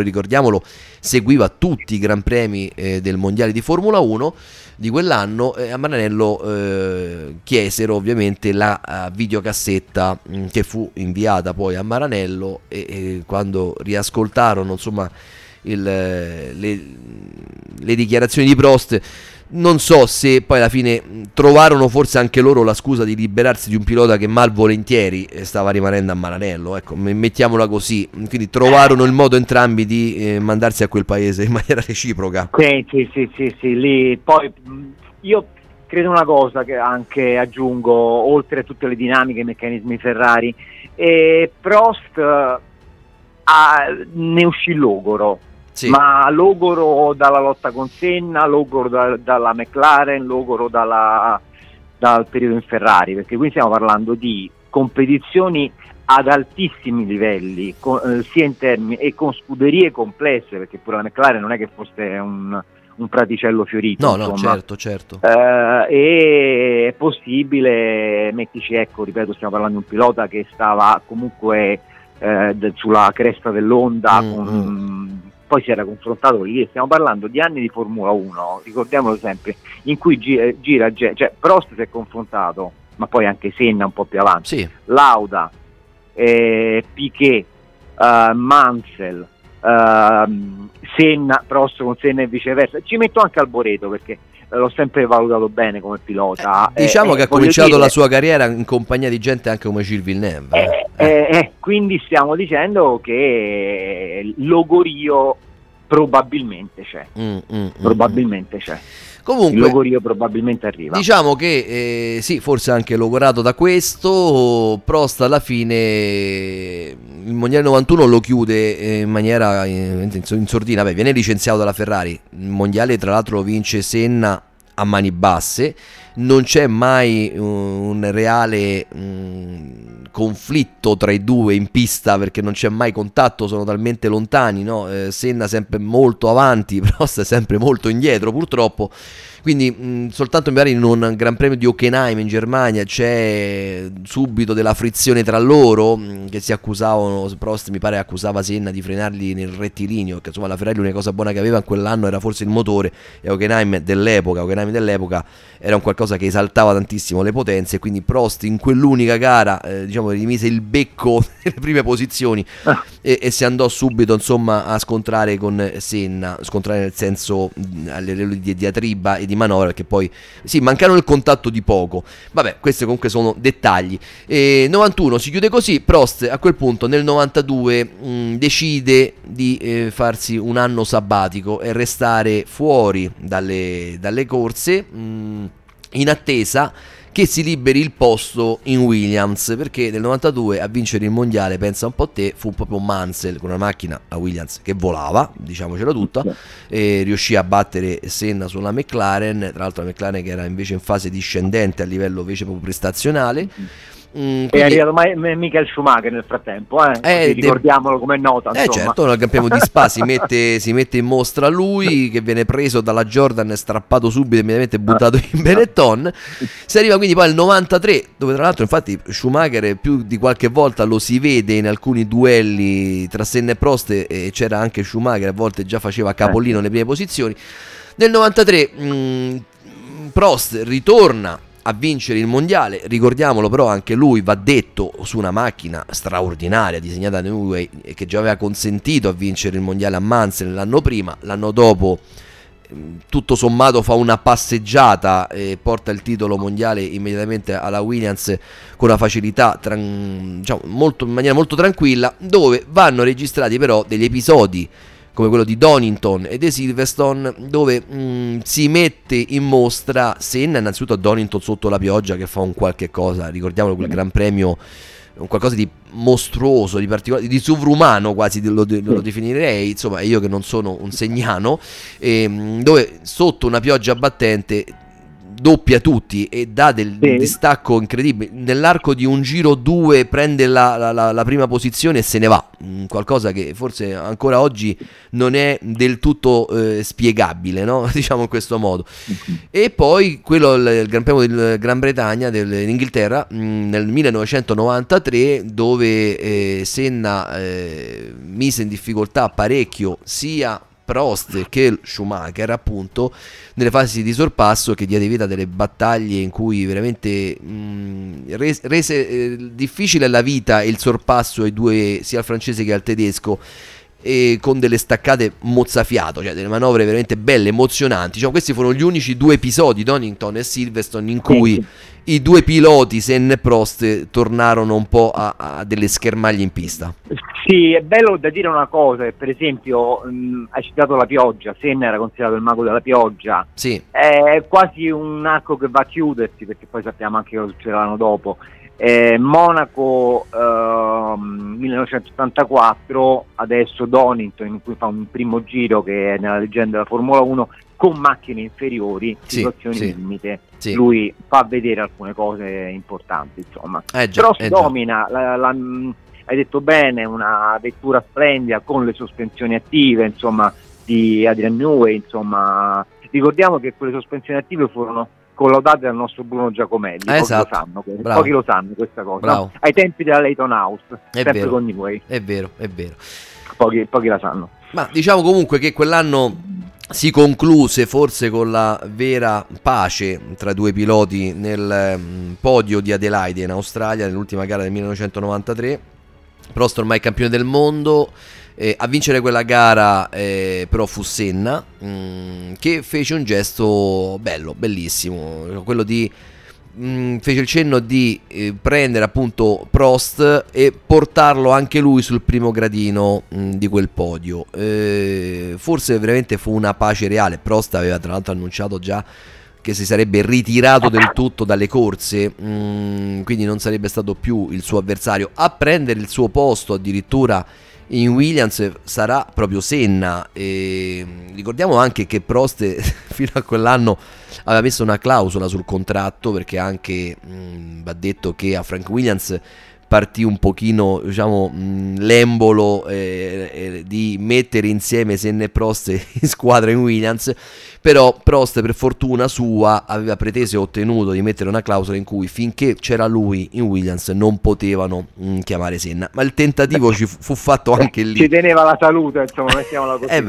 ricordiamolo, seguiva tutti i gran premi del mondiale di Formula 1 di quell'anno, a Maranello chiesero ovviamente la videocassetta che fu inviata poi a Maranello, e quando riascoltarono insomma le dichiarazioni di Prost, non so se poi alla fine trovarono forse anche loro la scusa di liberarsi di un pilota che malvolentieri stava rimanendo a Maranello, ecco, mettiamola così, quindi trovarono il modo entrambi di mandarsi a quel paese in maniera reciproca. Sì, lì poi io credo una cosa che anche aggiungo, oltre a tutte le dinamiche e i meccanismi Ferrari, Prost ne uscì logoro, sì. Ma logoro dalla lotta con Senna, logoro dalla McLaren, logoro dal periodo in Ferrari, perché qui stiamo parlando di competizioni ad altissimi livelli, sia in termini e con scuderie complesse, perché pure la McLaren non è che fosse un praticello fiorito. No, insomma. certo. E è possibile, mettici, ecco, ripeto, stiamo parlando di un pilota che stava comunque sulla cresta dell'onda, poi si era confrontato con lì, stiamo parlando di anni di Formula 1, ricordiamolo sempre, in cui Prost si è confrontato, ma poi anche Senna un po' più avanti, sì. Lauda, Piquet, Mansell, Senna, Prost con Senna e viceversa. Ci metto anche Alboreto, perché l'ho sempre valutato bene come pilota. Diciamo che ha cominciato la sua carriera in compagnia di gente anche come Gilles Villeneuve. Quindi stiamo dicendo che logorio probabilmente c'è. Probabilmente c'è. Comunque, il logorio probabilmente arriva. Diciamo che sì, forse anche logorato da questo. Prost alla fine il Mondiale 91 lo chiude in maniera in sordina. Beh, viene licenziato dalla Ferrari. Il Mondiale tra l'altro lo vince Senna a mani basse. Non c'è mai un reale conflitto tra i due in pista, perché non c'è mai contatto, sono talmente lontani, no? Senna sempre molto avanti, Prost è sempre molto indietro purtroppo, quindi soltanto magari in un Gran Premio di Hockenheim in Germania c'è subito della frizione tra loro, che si accusavano, Prost mi pare accusava Senna di frenarli nel rettilineo, perché insomma la Ferrari l'unica cosa buona che aveva in quell'anno era forse il motore, e Hockenheim dell'epoca era un qualcosa che esaltava tantissimo le potenze, quindi Prost in quell'unica gara diciamo rimise il becco nelle prime posizioni e si andò subito insomma a scontrare con Senna, scontrare nel senso a livello di diatriba e di manovra, che poi sì, mancarono il contatto di poco, vabbè, questi comunque sono dettagli. 91 si chiude così. Prost a quel punto nel 92 decide di farsi un anno sabbatico e restare fuori dalle corse, in attesa che si liberi il posto in Williams, perché nel 92 a vincere il mondiale, pensa un po' te, fu proprio Mansell con una macchina a Williams che volava, diciamocela tutta, e riuscì a battere Senna sulla McLaren, tra l'altro la McLaren che era invece in fase discendente a livello invece proprio prestazionale. Quindi... è arrivato Michael Schumacher nel frattempo, ricordiamolo come è nota. Certo, nel campione di Spa si mette in mostra lui, che viene preso dalla Jordan, strappato subito e immediatamente buttato in Benetton. Si arriva quindi poi al 93, dove tra l'altro infatti Schumacher più di qualche volta lo si vede in alcuni duelli tra Senna e Prost, e c'era anche Schumacher, a volte già faceva capolino nelle prime posizioni. Nel 93 Prost ritorna a vincere il mondiale, ricordiamolo però anche lui, va detto, su una macchina straordinaria disegnata da Newey, che già aveva consentito a vincere il mondiale a Mansell l'anno prima. L'anno dopo tutto sommato fa una passeggiata e porta il titolo mondiale immediatamente alla Williams con una facilità in maniera molto tranquilla, dove vanno registrati però degli episodi come quello di Donington e di Silverstone, dove si mette in mostra Senna innanzitutto a Donington sotto la pioggia, che fa un qualche cosa, ricordiamolo, quel Gran Premio, un qualcosa di mostruoso, di particolare, di sovrumano quasi lo definirei, insomma, io che non sono un segnano, dove sotto una pioggia battente doppia tutti e dà del distacco incredibile, nell'arco di un giro 2 prende la prima posizione e se ne va, qualcosa che forse ancora oggi non è del tutto spiegabile, no? Diciamo in questo modo. E poi quello, il Gran Premio del Gran Bretagna, dell'Inghilterra, nel 1993, dove Senna mise in difficoltà parecchio sia Prost che Schumacher, appunto, nelle fasi di sorpasso, che diede vita a delle battaglie in cui veramente rese difficile la vita e il sorpasso ai due, sia al francese che al tedesco, e con delle staccate mozzafiato, cioè delle manovre veramente belle, emozionanti. Diciamo, questi furono gli unici due episodi, Donington e Silverstone, in cui i due piloti, Senna e Prost, tornarono un po' a delle schermaglie in pista. Sì, è bello da dire una cosa, per esempio hai citato la pioggia, Senna era considerato il mago della pioggia, sì. È quasi un arco che va a chiudersi, perché poi sappiamo anche cosa succede l'anno dopo. Monaco 1984, adesso Donington, in cui fa un primo giro che è nella leggenda della Formula 1 con macchine inferiori, situazioni limite, lui fa vedere alcune cose importanti, insomma. Però si domina, hai detto bene, una vettura splendida con le sospensioni attive, insomma, di Adrian Newey, insomma, ricordiamo che quelle sospensioni attive furono collaudate dal nostro Bruno Giacomelli, pochi lo sanno questa cosa, no? Ai tempi della Leyton House, sempre con Newey. È vero. Pochi la sanno. Ma diciamo comunque che quell'anno si concluse forse con la vera pace tra i due piloti nel podio di Adelaide in Australia, nell'ultima gara del 1993. Prost ormai campione del mondo, a vincere quella gara però fu Senna, che fece un gesto bello, bellissimo, quello di fece il cenno di prendere appunto Prost e portarlo anche lui sul primo gradino di quel podio. Forse veramente fu una pace reale. Prost aveva tra l'altro annunciato già che si sarebbe ritirato del tutto dalle corse, quindi non sarebbe stato più il suo avversario a prendere il suo posto, addirittura in Williams sarà proprio Senna. E ricordiamo anche che Prost fino a quell'anno aveva messo una clausola sul contratto, perché anche va detto che a Frank Williams partì un pochino, diciamo, l'embolo di mettere insieme Senna e Prost in squadra in Williams, però Prost per fortuna sua aveva preteso e ottenuto di mettere una clausola in cui finché c'era lui in Williams non potevano chiamare Senna, ma il tentativo ci fu fatto anche lì. Ci teneva la salute, insomma, mettiamola così.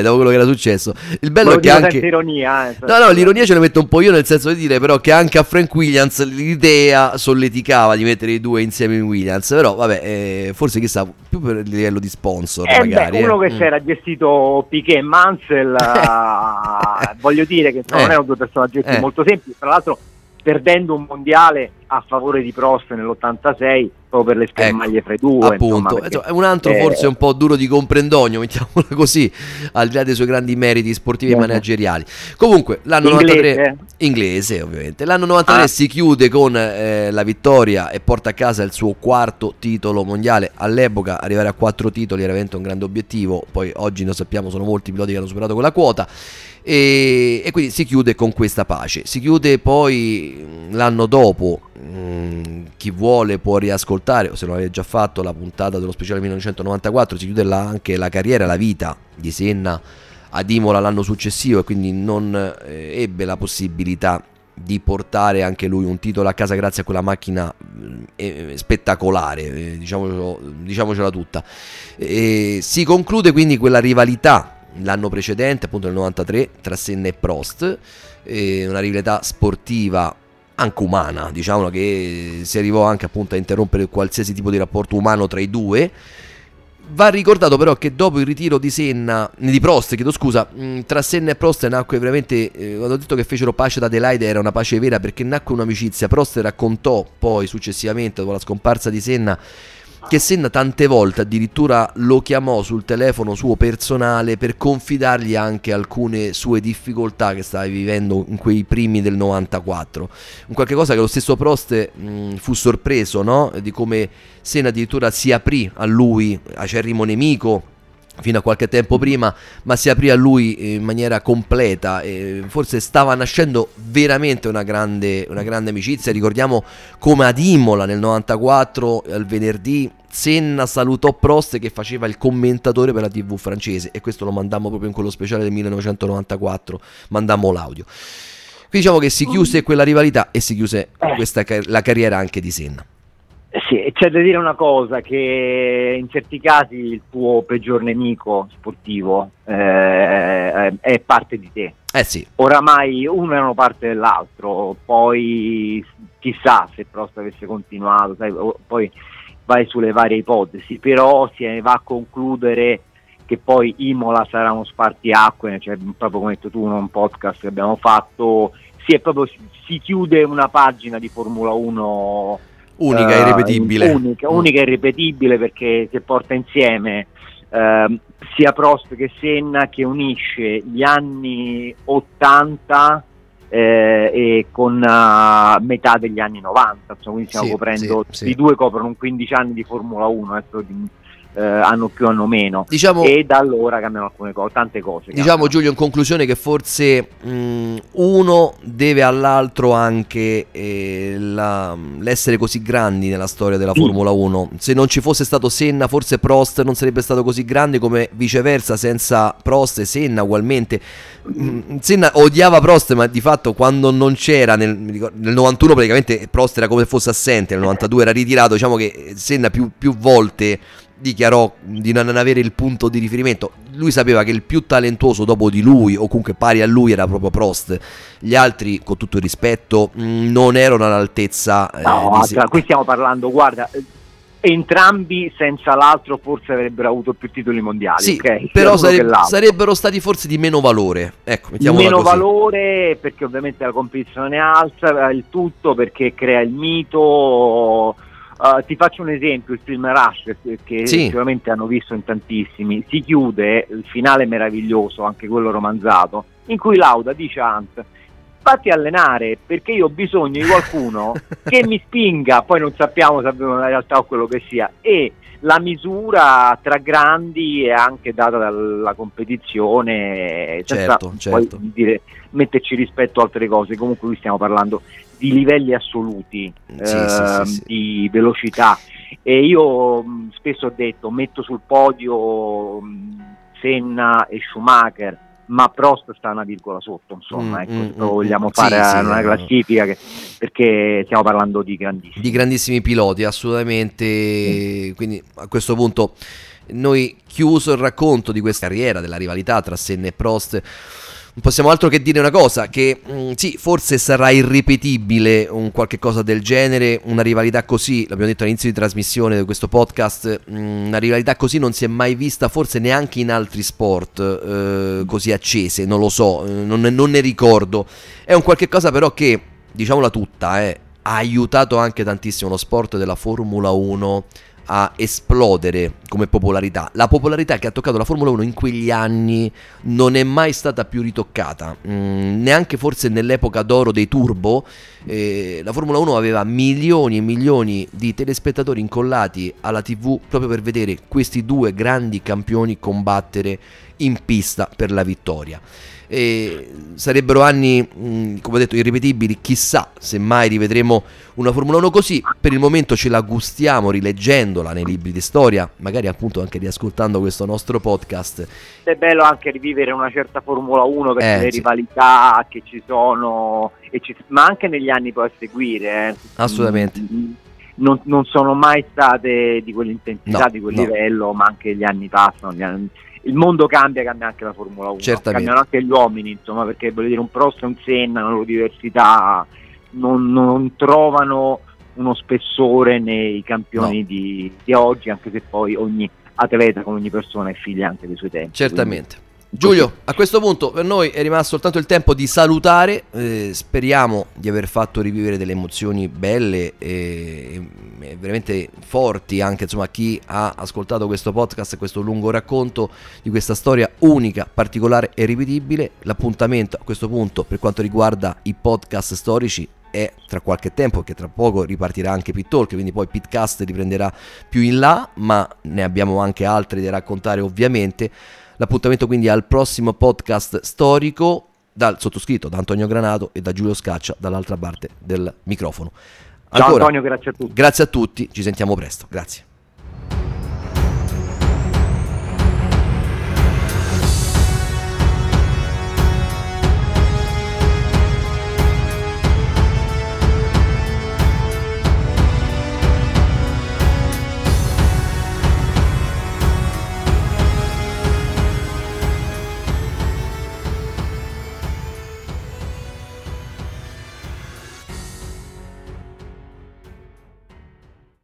Dopo quello che era successo. Il bello è che anche ironia, No, l'ironia ce la metto un po' io, nel senso di dire però che anche a Frank Williams l'idea solleticava di mettere i due insieme in Williams, però vabbè, forse chissà, più per il livello di sponsor magari. Uno che si era gestito Piquet e Mansell, voglio dire che non erano due personaggi molto semplici, tra l'altro perdendo un mondiale a favore di Prost nell'86 proprio per le schermaglie fra i due, appunto, insomma, è un altro forse un po' duro di comprendogno, mettiamola così, al di là dei suoi grandi meriti sportivi e manageriali. Comunque l'anno inglese ovviamente, l'anno 93 si chiude con la vittoria e porta a casa il suo quarto titolo mondiale. All'epoca arrivare a 4 titoli era veramente un grande obiettivo, poi oggi lo sappiamo sono molti piloti che hanno superato quella quota, e quindi si chiude con questa pace. Si chiude poi l'anno dopo, chi vuole può riascoltare, o se non l'avete già fatto, la puntata dello speciale 1994. Si chiude anche la carriera, la vita di Senna ad Imola l'anno successivo, e quindi non ebbe la possibilità di portare anche lui un titolo a casa grazie a quella macchina spettacolare, diciamocela tutta. Si conclude quindi quella rivalità l'anno precedente, appunto nel 93, tra Senna e Prost, una rivalità sportiva anche umana, diciamo, che si arrivò anche appunto a interrompere qualsiasi tipo di rapporto umano tra i due. Va ricordato però che dopo il ritiro di Prost, tra Senna e Prost nacque veramente, quando ho detto che fecero pace ad Adelaide, era una pace vera, perché nacque un'amicizia. Prost raccontò poi successivamente, dopo la scomparsa di Senna, che Senna tante volte addirittura lo chiamò sul telefono suo personale per confidargli anche alcune sue difficoltà che stava vivendo in quei primi del 94, un qualche cosa che lo stesso Prost fu sorpreso, no? Di come Senna addirittura si aprì a lui, acerrimo nemico fino a qualche tempo prima, ma si aprì a lui in maniera completa, e forse stava nascendo veramente una grande amicizia. Ricordiamo come ad Imola nel 94, al venerdì, Senna salutò Prost che faceva il commentatore per la TV francese, e questo lo mandammo proprio in quello speciale del 1994, mandammo l'audio. Quindi diciamo che si chiuse quella rivalità e si chiuse la carriera anche di Senna. Sì, c'è da dire una cosa, che in certi casi il tuo peggior nemico sportivo è parte di te. Sì. Oramai uno erano parte dell'altro, poi chissà se Prost avesse continuato, sai, poi vai sulle varie ipotesi, però si va a concludere che poi Imola sarà uno spartiacque, cioè proprio come hai detto tu in un podcast che abbiamo fatto, si chiude una pagina di Formula 1 unica e irripetibile. Unica e irripetibile, perché si porta insieme sia Prost che Senna, che unisce gli anni 80 e con metà degli anni 90, insomma, quindi stiamo coprendo i due coprono un 15 anni di Formula 1, hanno più hanno meno, diciamo, e da allora cambiano alcune cose, tante cose diciamo, Giulio, in conclusione, che forse uno deve all'altro anche l'essere così grandi nella storia della Formula 1. Se non ci fosse stato Senna, forse Prost non sarebbe stato così grande, come viceversa senza Prost e Senna ugualmente. Senna odiava Prost, ma di fatto quando non c'era nel 91 praticamente Prost era come se fosse assente, nel 92 era ritirato. Diciamo che Senna più volte dichiarò di non avere il punto di riferimento. Lui sapeva che il più talentuoso dopo di lui, o comunque pari a lui, era proprio Prost. Gli altri, con tutto il rispetto, non erano all'altezza. No, qui stiamo parlando, guarda, entrambi senza l'altro forse avrebbero avuto più titoli mondiali, sì, okay? Però sarebbero stati forse di meno valore, ecco, mettiamola così. Valore, perché ovviamente la competizione alza il tutto, perché crea il mito. Ti faccio un esempio, il film Rush, che sicuramente hanno visto in tantissimi. Si chiude il finale meraviglioso, anche quello romanzato, in cui Lauda dice a Hunt: fatti allenare, perché io ho bisogno di qualcuno che mi spinga. Poi non sappiamo la realtà o quello che sia, e la misura tra grandi è anche data dalla competizione, senza poi dire, metterci rispetto a altre cose. Comunque qui stiamo parlando di livelli assoluti, di velocità, e io spesso ho detto metto sul podio Senna e Schumacher, ma Prost sta una virgola sotto, insomma, ecco, vogliamo fare una classifica perché stiamo parlando di grandissimi piloti, assolutamente. Quindi a questo punto noi, chiuso il racconto di questa carriera, della rivalità tra Senna e Prost, non possiamo altro che dire una cosa, che sì, forse sarà irripetibile un qualche cosa del genere, una rivalità così, l'abbiamo detto all'inizio di trasmissione di questo podcast, una rivalità così non si è mai vista forse neanche in altri sport così accese, non lo so, non ne ricordo. È un qualche cosa però che, diciamola tutta, ha aiutato anche tantissimo lo sport della Formula 1 a esplodere come popolarità. La popolarità che ha toccato la Formula 1 in quegli anni non è mai stata più ritoccata, neanche forse nell'epoca d'oro dei turbo. La Formula 1 aveva milioni e milioni di telespettatori incollati alla TV proprio per vedere questi due grandi campioni combattere in pista per la vittoria. E sarebbero anni, come ho detto, irripetibili. Chissà se mai rivedremo una Formula 1 così. Per il momento ce la gustiamo rileggendola nei libri di storia, magari appunto anche riascoltando questo nostro podcast. È bello anche rivivere una certa Formula 1 per le rivalità che ci sono, ma anche negli anni poi a seguire. Assolutamente. Non sono mai state di quell'intensità, di quel livello, ma anche gli anni passano, il mondo cambia anche la Formula 1, cambiano anche gli uomini, insomma, perché voglio dire, un Prost e un Senna, una loro diversità, non trovano uno spessore nei campioni di oggi, anche se poi ogni atleta, con ogni persona, è figlia anche dei suoi tempi. Certamente. Quindi, Giulio, a questo punto per noi è rimasto soltanto il tempo di salutare, speriamo di aver fatto rivivere delle emozioni belle e veramente forti anche, insomma, a chi ha ascoltato questo podcast, questo lungo racconto di questa storia unica, particolare e irripetibile. L'appuntamento a questo punto, per quanto riguarda i podcast storici, è tra qualche tempo, che tra poco ripartirà anche Pit Talk, quindi poi Pitcast riprenderà più in là, ma ne abbiamo anche altri da raccontare ovviamente. L'appuntamento quindi al prossimo podcast storico, dal sottoscritto, da Antonio Granato e da Giulio Scaccia dall'altra parte del microfono. Ancora, ciao Antonio, grazie a tutti. Grazie a tutti, ci sentiamo presto. Grazie.